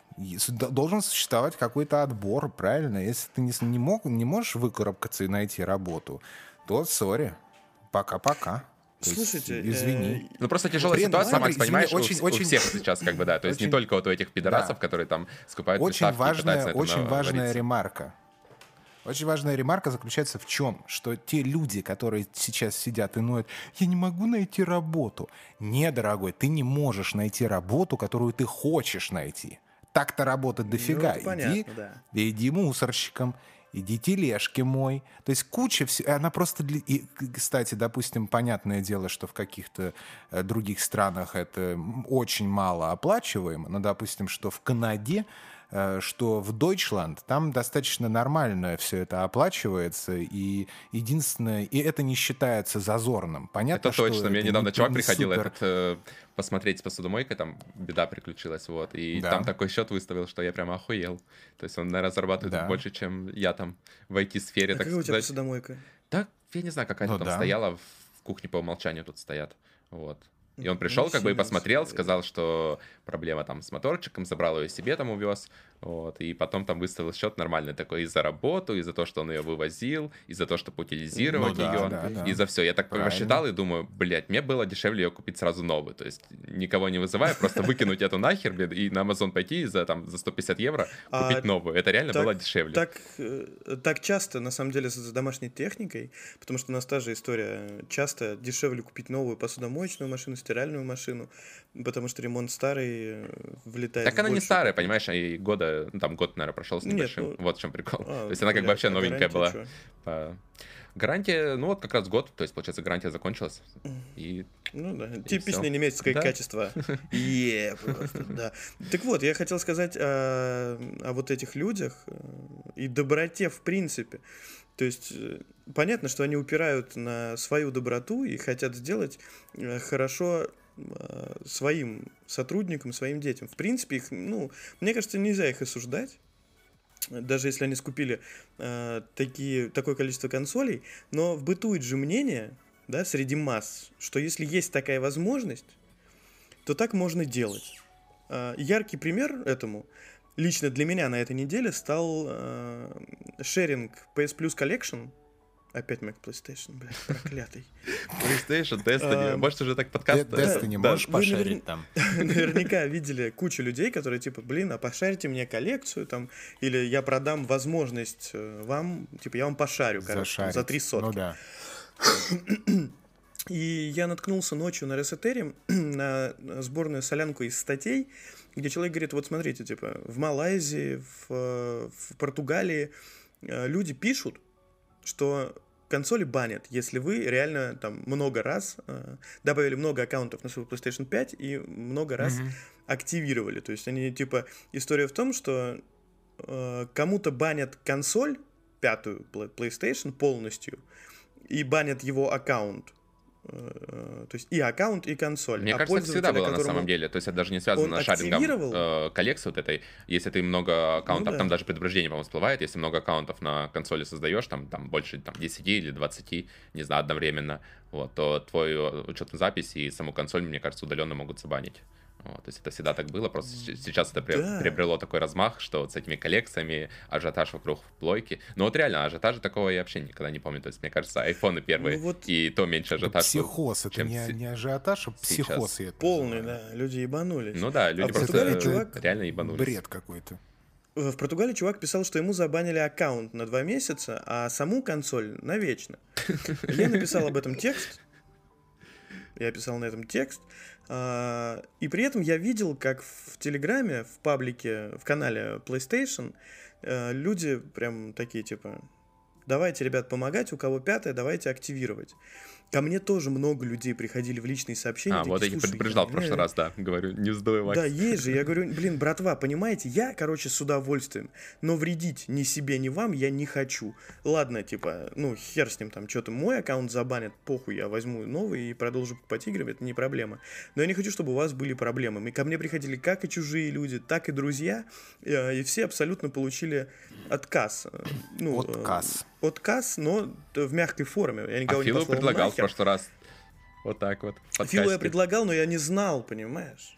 должен существовать какой-то отбор, правильно? Если ты не можешь выкарабкаться и найти работу, то сори. Пока-пока. Слушайте, извини. Ну, просто тяжелая ситуация, Макс, понимаешь, у всех сейчас, как бы, да. То есть не только вот у этих пидорасов, которые там скупают приставки и пытаются это навариться. Очень важная ремарка. Очень важная ремарка заключается в чем? Что те люди, которые сейчас сидят и ноют, я не могу найти работу. Не, дорогой, ты не можешь найти работу, которую ты хочешь найти. Так-то работа дофига. Иди мусорщиком. Иди тележки мой. То есть куча всего. Она просто... И, кстати, допустим, понятное дело, что в каких-то других странах это очень мало оплачиваемо. Но, допустим, что в Канаде что в Дойчланд там достаточно нормально все это оплачивается, и единственное, и это не считается зазорным. Понятно, это точно. Мне недавно чувак приходил посмотреть с посудомойкой, там беда приключилась, вот, и там такой счет выставил, что я прямо охуел. То есть он, наверное, зарабатывает больше, чем я там в IT-сфере, так сказать. Какая у тебя посудомойка? Да, я не знаю, какая-то там стояла, в кухне по умолчанию тут стоят, вот. И он пришел, как бы, и посмотрел, сказал, что проблема там с моторчиком, забрал ее себе, там увез, вот, и потом там выставил счет нормальный такой и за работу, и за то, что он ее вывозил, и за то, чтобы утилизировать ее, и за все. Я так посчитал и думаю, блядь, мне было дешевле ее купить сразу новую, то есть никого не вызывая, просто выкинуть эту нахер, блядь, и на Amazon пойти за 150 евро купить новую. Это реально было дешевле. Так часто, на самом деле, с домашней техникой, потому что у нас та же история, часто дешевле купить новую посудомоечную машину, стиральную машину, потому что ремонт старый влетает. Так она не старая, понимаешь, и года, ну, там год, наверное, прошел с небольшим. Нет, ну... Вот в чем прикол. То есть она как бы вообще новенькая была. По... Гарантия, ну вот как раз год, то есть, получается, гарантия закончилась. И... Ну да, и типичное немецкое качество. Так вот, я хотел сказать о вот этих людях и доброте в принципе. То есть понятно, что они упирают на свою доброту и хотят сделать хорошо своим сотрудникам, своим детям. В принципе, их, ну, мне кажется, нельзя их осуждать, даже если они скупили такое количество консолей. Но бытует же мнение, да, среди масс, что если есть такая возможность, то так можно делать. Яркий пример этому лично для меня на этой неделе стал шеринг PS Plus Collection. Опять Mac PlayStation, блядь, проклятый. PlayStation, Destiny, может уже так подкаст... Destiny можешь пошарить там. Наверняка видели кучу людей, которые типа, блин, а пошарите мне коллекцию там, или я продам возможность вам, типа я вам пошарю, короче, за 300. Ну да. И я наткнулся ночью на Reseterim, на сборную солянку из статей, где человек говорит, вот смотрите, типа, в Малайзии, в Португалии люди пишут, что консоли банят, если вы реально там много раз добавили много аккаунтов на свою PlayStation 5 и много раз активировали. То есть они типа... История в том, что кому-то банят консоль, пятую PlayStation полностью, и банят его аккаунт. То есть и аккаунт, и консоль. Мне кажется, это всегда было на самом деле. То есть это даже не связано с шарингом коллекции вот этой. Если ты много аккаунтов, там даже предупреждение, по-моему, всплывает. Если много аккаунтов на консоли создаешь, там больше там, 10 или 20, не знаю, одновременно, вот, то твою учетную запись и саму консоль, мне кажется, удаленно могут забанить. Вот, то есть это всегда так было, просто сейчас это приобрело такой размах, что вот с этими коллекциями ажиотаж вокруг плойки. Ну вот реально, ажиотажа такого я вообще никогда не помню. То есть, мне кажется, айфоны первые, ну, вот и то меньше ажиотажа. Психоз, это не ажиотаж, а психоз. Полный, да, люди ебанулись. Ну да, люди просто чувак... реально ебанулись. Бред какой-то. В Португалии чувак писал, что ему забанили аккаунт на 2 месяца, а саму консоль навечно. Я написал об этом текст. И при этом я видел, как в Телеграме, в паблике, в канале PlayStation люди прям такие, типа, давайте, ребят, помогать, у кого 5, давайте активировать. Ко мне тоже много людей приходили в личные сообщения. А, такие, вот я не предупреждал в прошлый раз, да, говорю, не вздумай, Макс. Да, есть же, я говорю, блин, братва, понимаете, я, короче, с удовольствием, но вредить ни себе, ни вам я не хочу. Ладно, типа, ну, хер с ним, там, что-то мой аккаунт забанят, похуй, я возьму новый и продолжу покупать игры, это не проблема. Но я не хочу, чтобы у вас были проблемы. И ко мне приходили как и чужие люди, так и друзья, и все абсолютно получили отказ. Ну, отказ, но в мягкой форме. Я никого не послал нахер. В прошлый раз вот так вот. Филу я предлагал, но я не знал, понимаешь?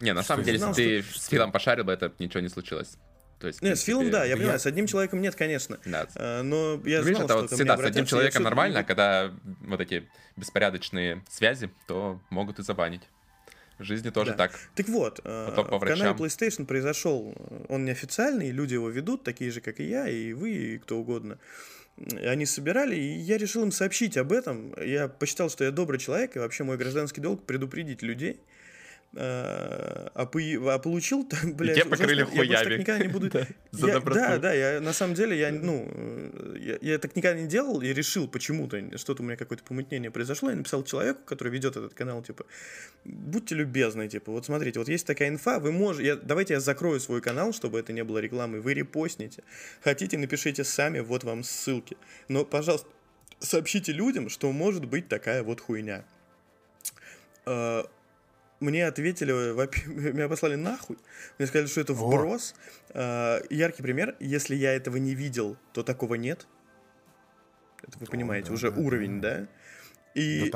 Не, на самом деле, если ты с Филом пошарил бы, это ничего не случилось. То есть, нет, с Филом, да, я понимаю, с одним человеком нет, конечно. Да. Но я знал, что вот всегда с одним человеком нормально, а когда вот эти беспорядочные связи, то могут и забанить. В жизни тоже так. Так вот, в канале PlayStation произошел, он неофициальный, люди его ведут, такие же, как и я, и вы, и кто угодно. Они собирали, и я решил им сообщить об этом. Я посчитал, что я добрый человек, и вообще мой гражданский долг предупредить людей. а получил, блядь, тебя покрыли хуями. Я так никогда не буду... Я на самом деле, я так никогда не делал и решил почему-то, что-то у меня какое-то помутнение произошло, я написал человеку, который ведет этот канал, типа, будьте любезны, типа, вот смотрите, вот есть такая инфа, вы можете... Давайте я закрою свой канал, чтобы это не было рекламой, вы репостните. Хотите, напишите сами, вот вам ссылки. Но, пожалуйста, сообщите людям, что может быть такая вот хуйня. Мне ответили, меня послали нахуй, мне сказали, что это вброс. Яркий пример, если я этого не видел, то такого нет. Это вы понимаете, уже уровень, да? И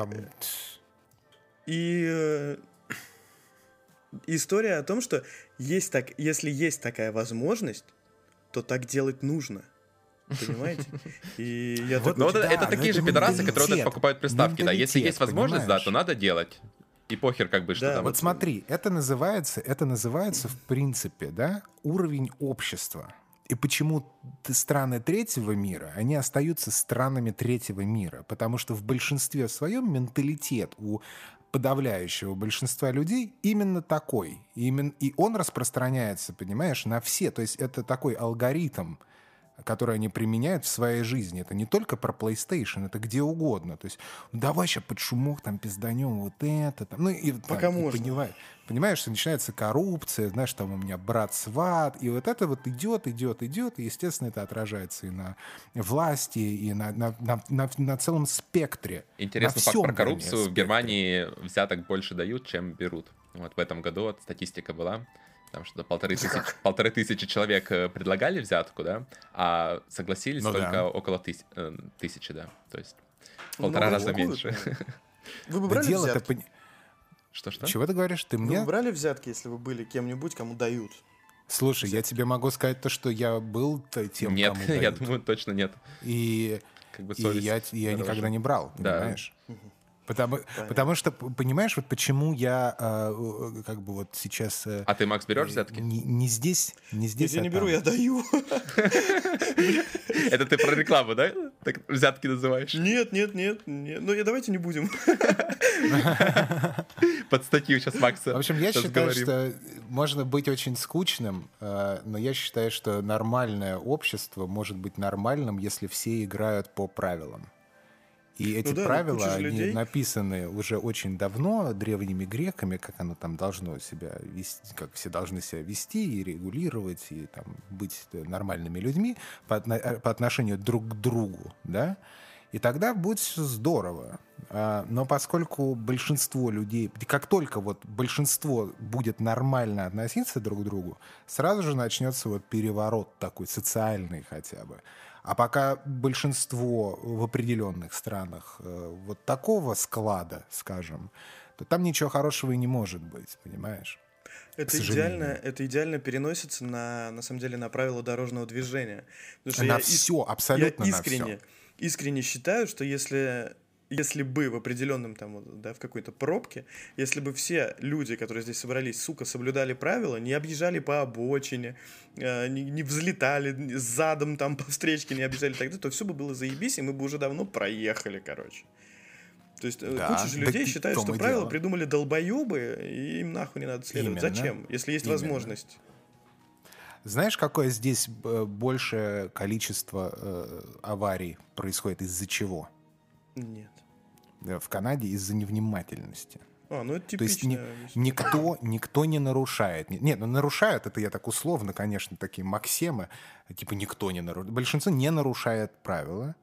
история о том, что если есть такая возможность, то так делать нужно. Понимаете? И я вот, такой, это такие же пидорасы, которые покупают приставки. Да. Если есть возможность, понимаешь? Да, то надо делать. И похер, как бы, что там. Вот смотри, это называется, в принципе, да, уровень общества. И почему страны третьего мира, они остаются странами третьего мира? Потому что в большинстве своем менталитет у подавляющего большинства людей именно такой. И он распространяется, понимаешь, на все. То есть это такой алгоритм, которые они применяют в своей жизни. Это не только про PlayStation, это где угодно. То есть, давай сейчас под шумок там пизданем вот это. Там. Ну, и, пока там, можно. Понимаешь, что начинается коррупция, знаешь, там у меня брат-сват, и вот это вот идет, и, естественно, это отражается и на власти, и на целом спектре. Интересный факт про коррупцию. В Германии взяток больше дают, чем берут. Вот в этом году вот, статистика была. Потому что 1500 человек предлагали взятку, да, а согласились около 1000, да. То есть полтора раза меньше. Вы бы брали взятки? Что? Чего ты говоришь? Вы брали взятки, если вы были кем-нибудь, кому дают? Слушай, взятки. Я тебе могу сказать то, что я был тем, нет, кому дают. Нет, я думаю, точно нет. И, как бы, совесть я никогда не брал, понимаешь? Да. Потому что, понимаешь, вот почему я как бы вот сейчас... А ты, Макс, берешь взятки? Не здесь, я не беру, я даю. Это ты про рекламу, да? Так взятки называешь? Нет. Ну, давайте не будем. Под статью сейчас Макса. В общем, я считаю, что можно быть очень скучным, но я считаю, что нормальное общество может быть нормальным, если все играют по правилам. И эти правила, они написаны уже очень давно древними греками, как оно там должно себя вести, как все должны себя вести и регулировать, и там быть нормальными людьми по отношению друг к другу, да? И тогда будет все здорово. Но поскольку большинство людей, как только вот большинство будет нормально относиться друг к другу, сразу же начнется вот переворот такой, социальный хотя бы. А пока большинство в определенных странах вот такого склада, скажем, то там ничего хорошего и не может быть, понимаешь? Это идеально переносится на самом деле на правила дорожного движения. На все, абсолютно на все. Я искренне считаю, что если бы в определенном там, да, в какой-то пробке, если бы все люди, которые здесь собрались, соблюдали правила, не объезжали по обочине, не взлетали задом там по встречке, не объезжали тогда, то все бы было заебись, и мы бы уже давно проехали, короче. То есть куча же людей считают, что правила придумали долбоебы, и им нахуй не надо следовать. Именно. Зачем? Если есть возможность. Знаешь, какое здесь большее количество аварий происходит из-за чего? Нет. В Канаде из-за невнимательности. Ну это типично. То есть никто не нарушает. Нет, нарушают, это я так условно, конечно, такие максимы. Типа никто не нарушает. Большинство не нарушает правила.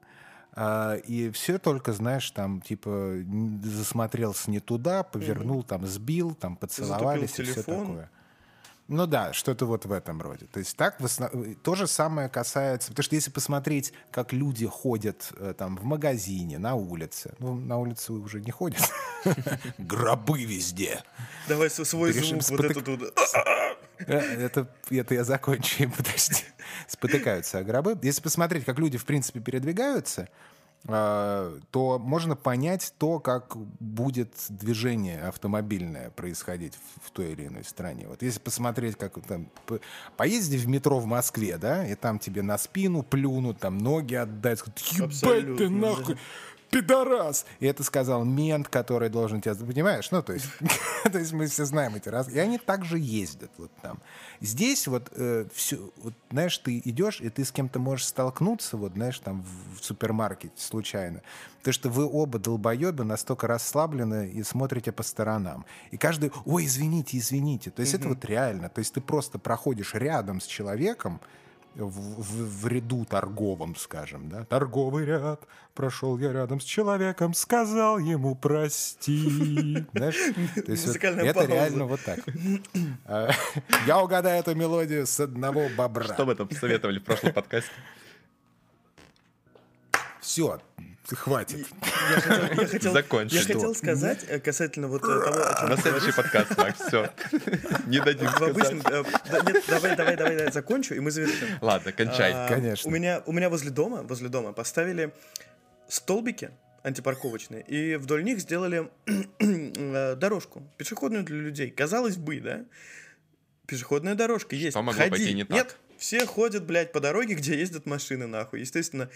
И все только, знаешь, там, типа, засмотрелся не туда, повернул, там, сбил, там, поцеловались. Затупил и телефон. Все такое. Ну да, что-то вот в этом роде. То есть так то же самое касается... Потому что если посмотреть, как люди ходят там в магазине, на улице... Ну, на улице уже не ходят. Гробы везде. Давай свой звук вот это туда. Это я закончу, подожди. Спотыкаются о гробы. Если посмотреть, как люди, в принципе, передвигаются, то можно понять то, как будет движение автомобильное происходить в той или иной стране. Вот если посмотреть, как там поезди в метро в Москве, да, и там тебе на спину плюнут, там ноги отдать, ебать ты нахуй, пидорас! И это сказал мент, который должен тебя... Понимаешь? Ну, то есть, мы все знаем эти раз. И они также ездят вот там. Здесь вот, знаешь, ты идешь, и ты с кем-то можешь столкнуться, вот, знаешь, там, в супермаркете случайно. Потому что вы оба долбоебы настолько расслаблены и смотрите по сторонам. И каждый, ой, извините, извините. То есть это вот реально. То есть ты просто проходишь рядом с человеком, в ряду торговом, скажем, да, торговый ряд, прошел я рядом с человеком, сказал ему прости. Знаешь, то есть вот, это реально вот так. Я угадаю эту мелодию с одного бобра. Что вы там посоветовали в прошлом подкасте? Все, хватит. Закончим. Я хотел сказать касательно вот того, о чем... На следующий подкаст, Макс, все. Не дадим сказать. Давай, закончу, и мы завершим. Ладно, кончай. Конечно. У меня возле дома поставили столбики антипарковочные, и вдоль них сделали дорожку, пешеходную для людей. Казалось бы, да? Пешеходная дорожка есть. Ходи. Нет, все ходят, блядь, по дороге, где ездят машины, нахуй. Естественно,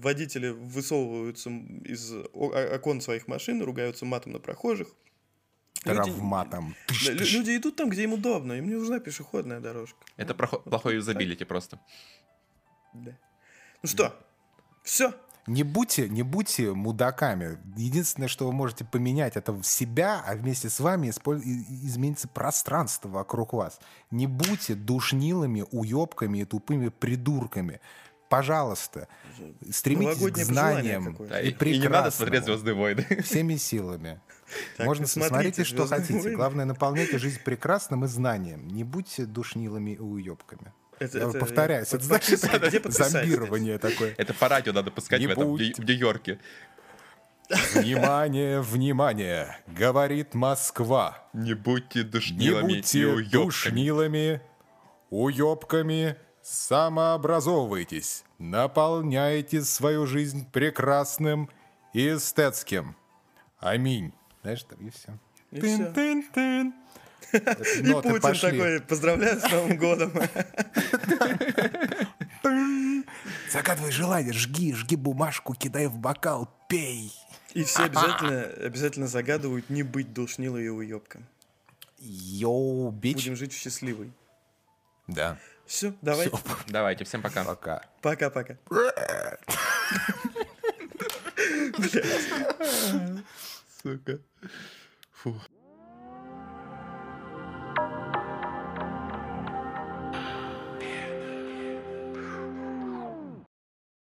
водители высовываются из окон своих машин, ругаются матом на прохожих. Травматом. Люди идут там, где им удобно, им не нужна пешеходная дорожка. Это плохое юзабилити просто. Да. Ну что, все. Не будьте мудаками. Единственное, что вы можете поменять, это себя, а вместе с вами изменится пространство вокруг вас. Не будьте душнилами, уебками и тупыми придурками. Пожалуйста, стремитесь к знаниям. И не надо смотреть «Звездные войны». Всеми силами. Так, можно смотрите, что хотите. Войны. Главное, наполняйте жизнь прекрасным и знанием. Не будьте душнилами и уебками. Это повторяюсь, это значит зомбирование такое. Это по радио надо пускать в Нью-Йорке. Внимание, внимание, говорит Москва. Не будьте душнилами и уебками. Самообразовывайтесь, наполняйте свою жизнь прекрасным и эстетским. Аминь. Знаешь, там и все. И тын-тын-тын. И Путин такой, поздравляю с Новым годом. Загадывай желание, жги бумажку, кидай в бокал, пей. И все обязательно загадывают не быть душнилой и уебком. Йоу, бич. Будем жить в счастливой. Да. Все, давай. Все. Давайте, всем пока. Пока. Сука.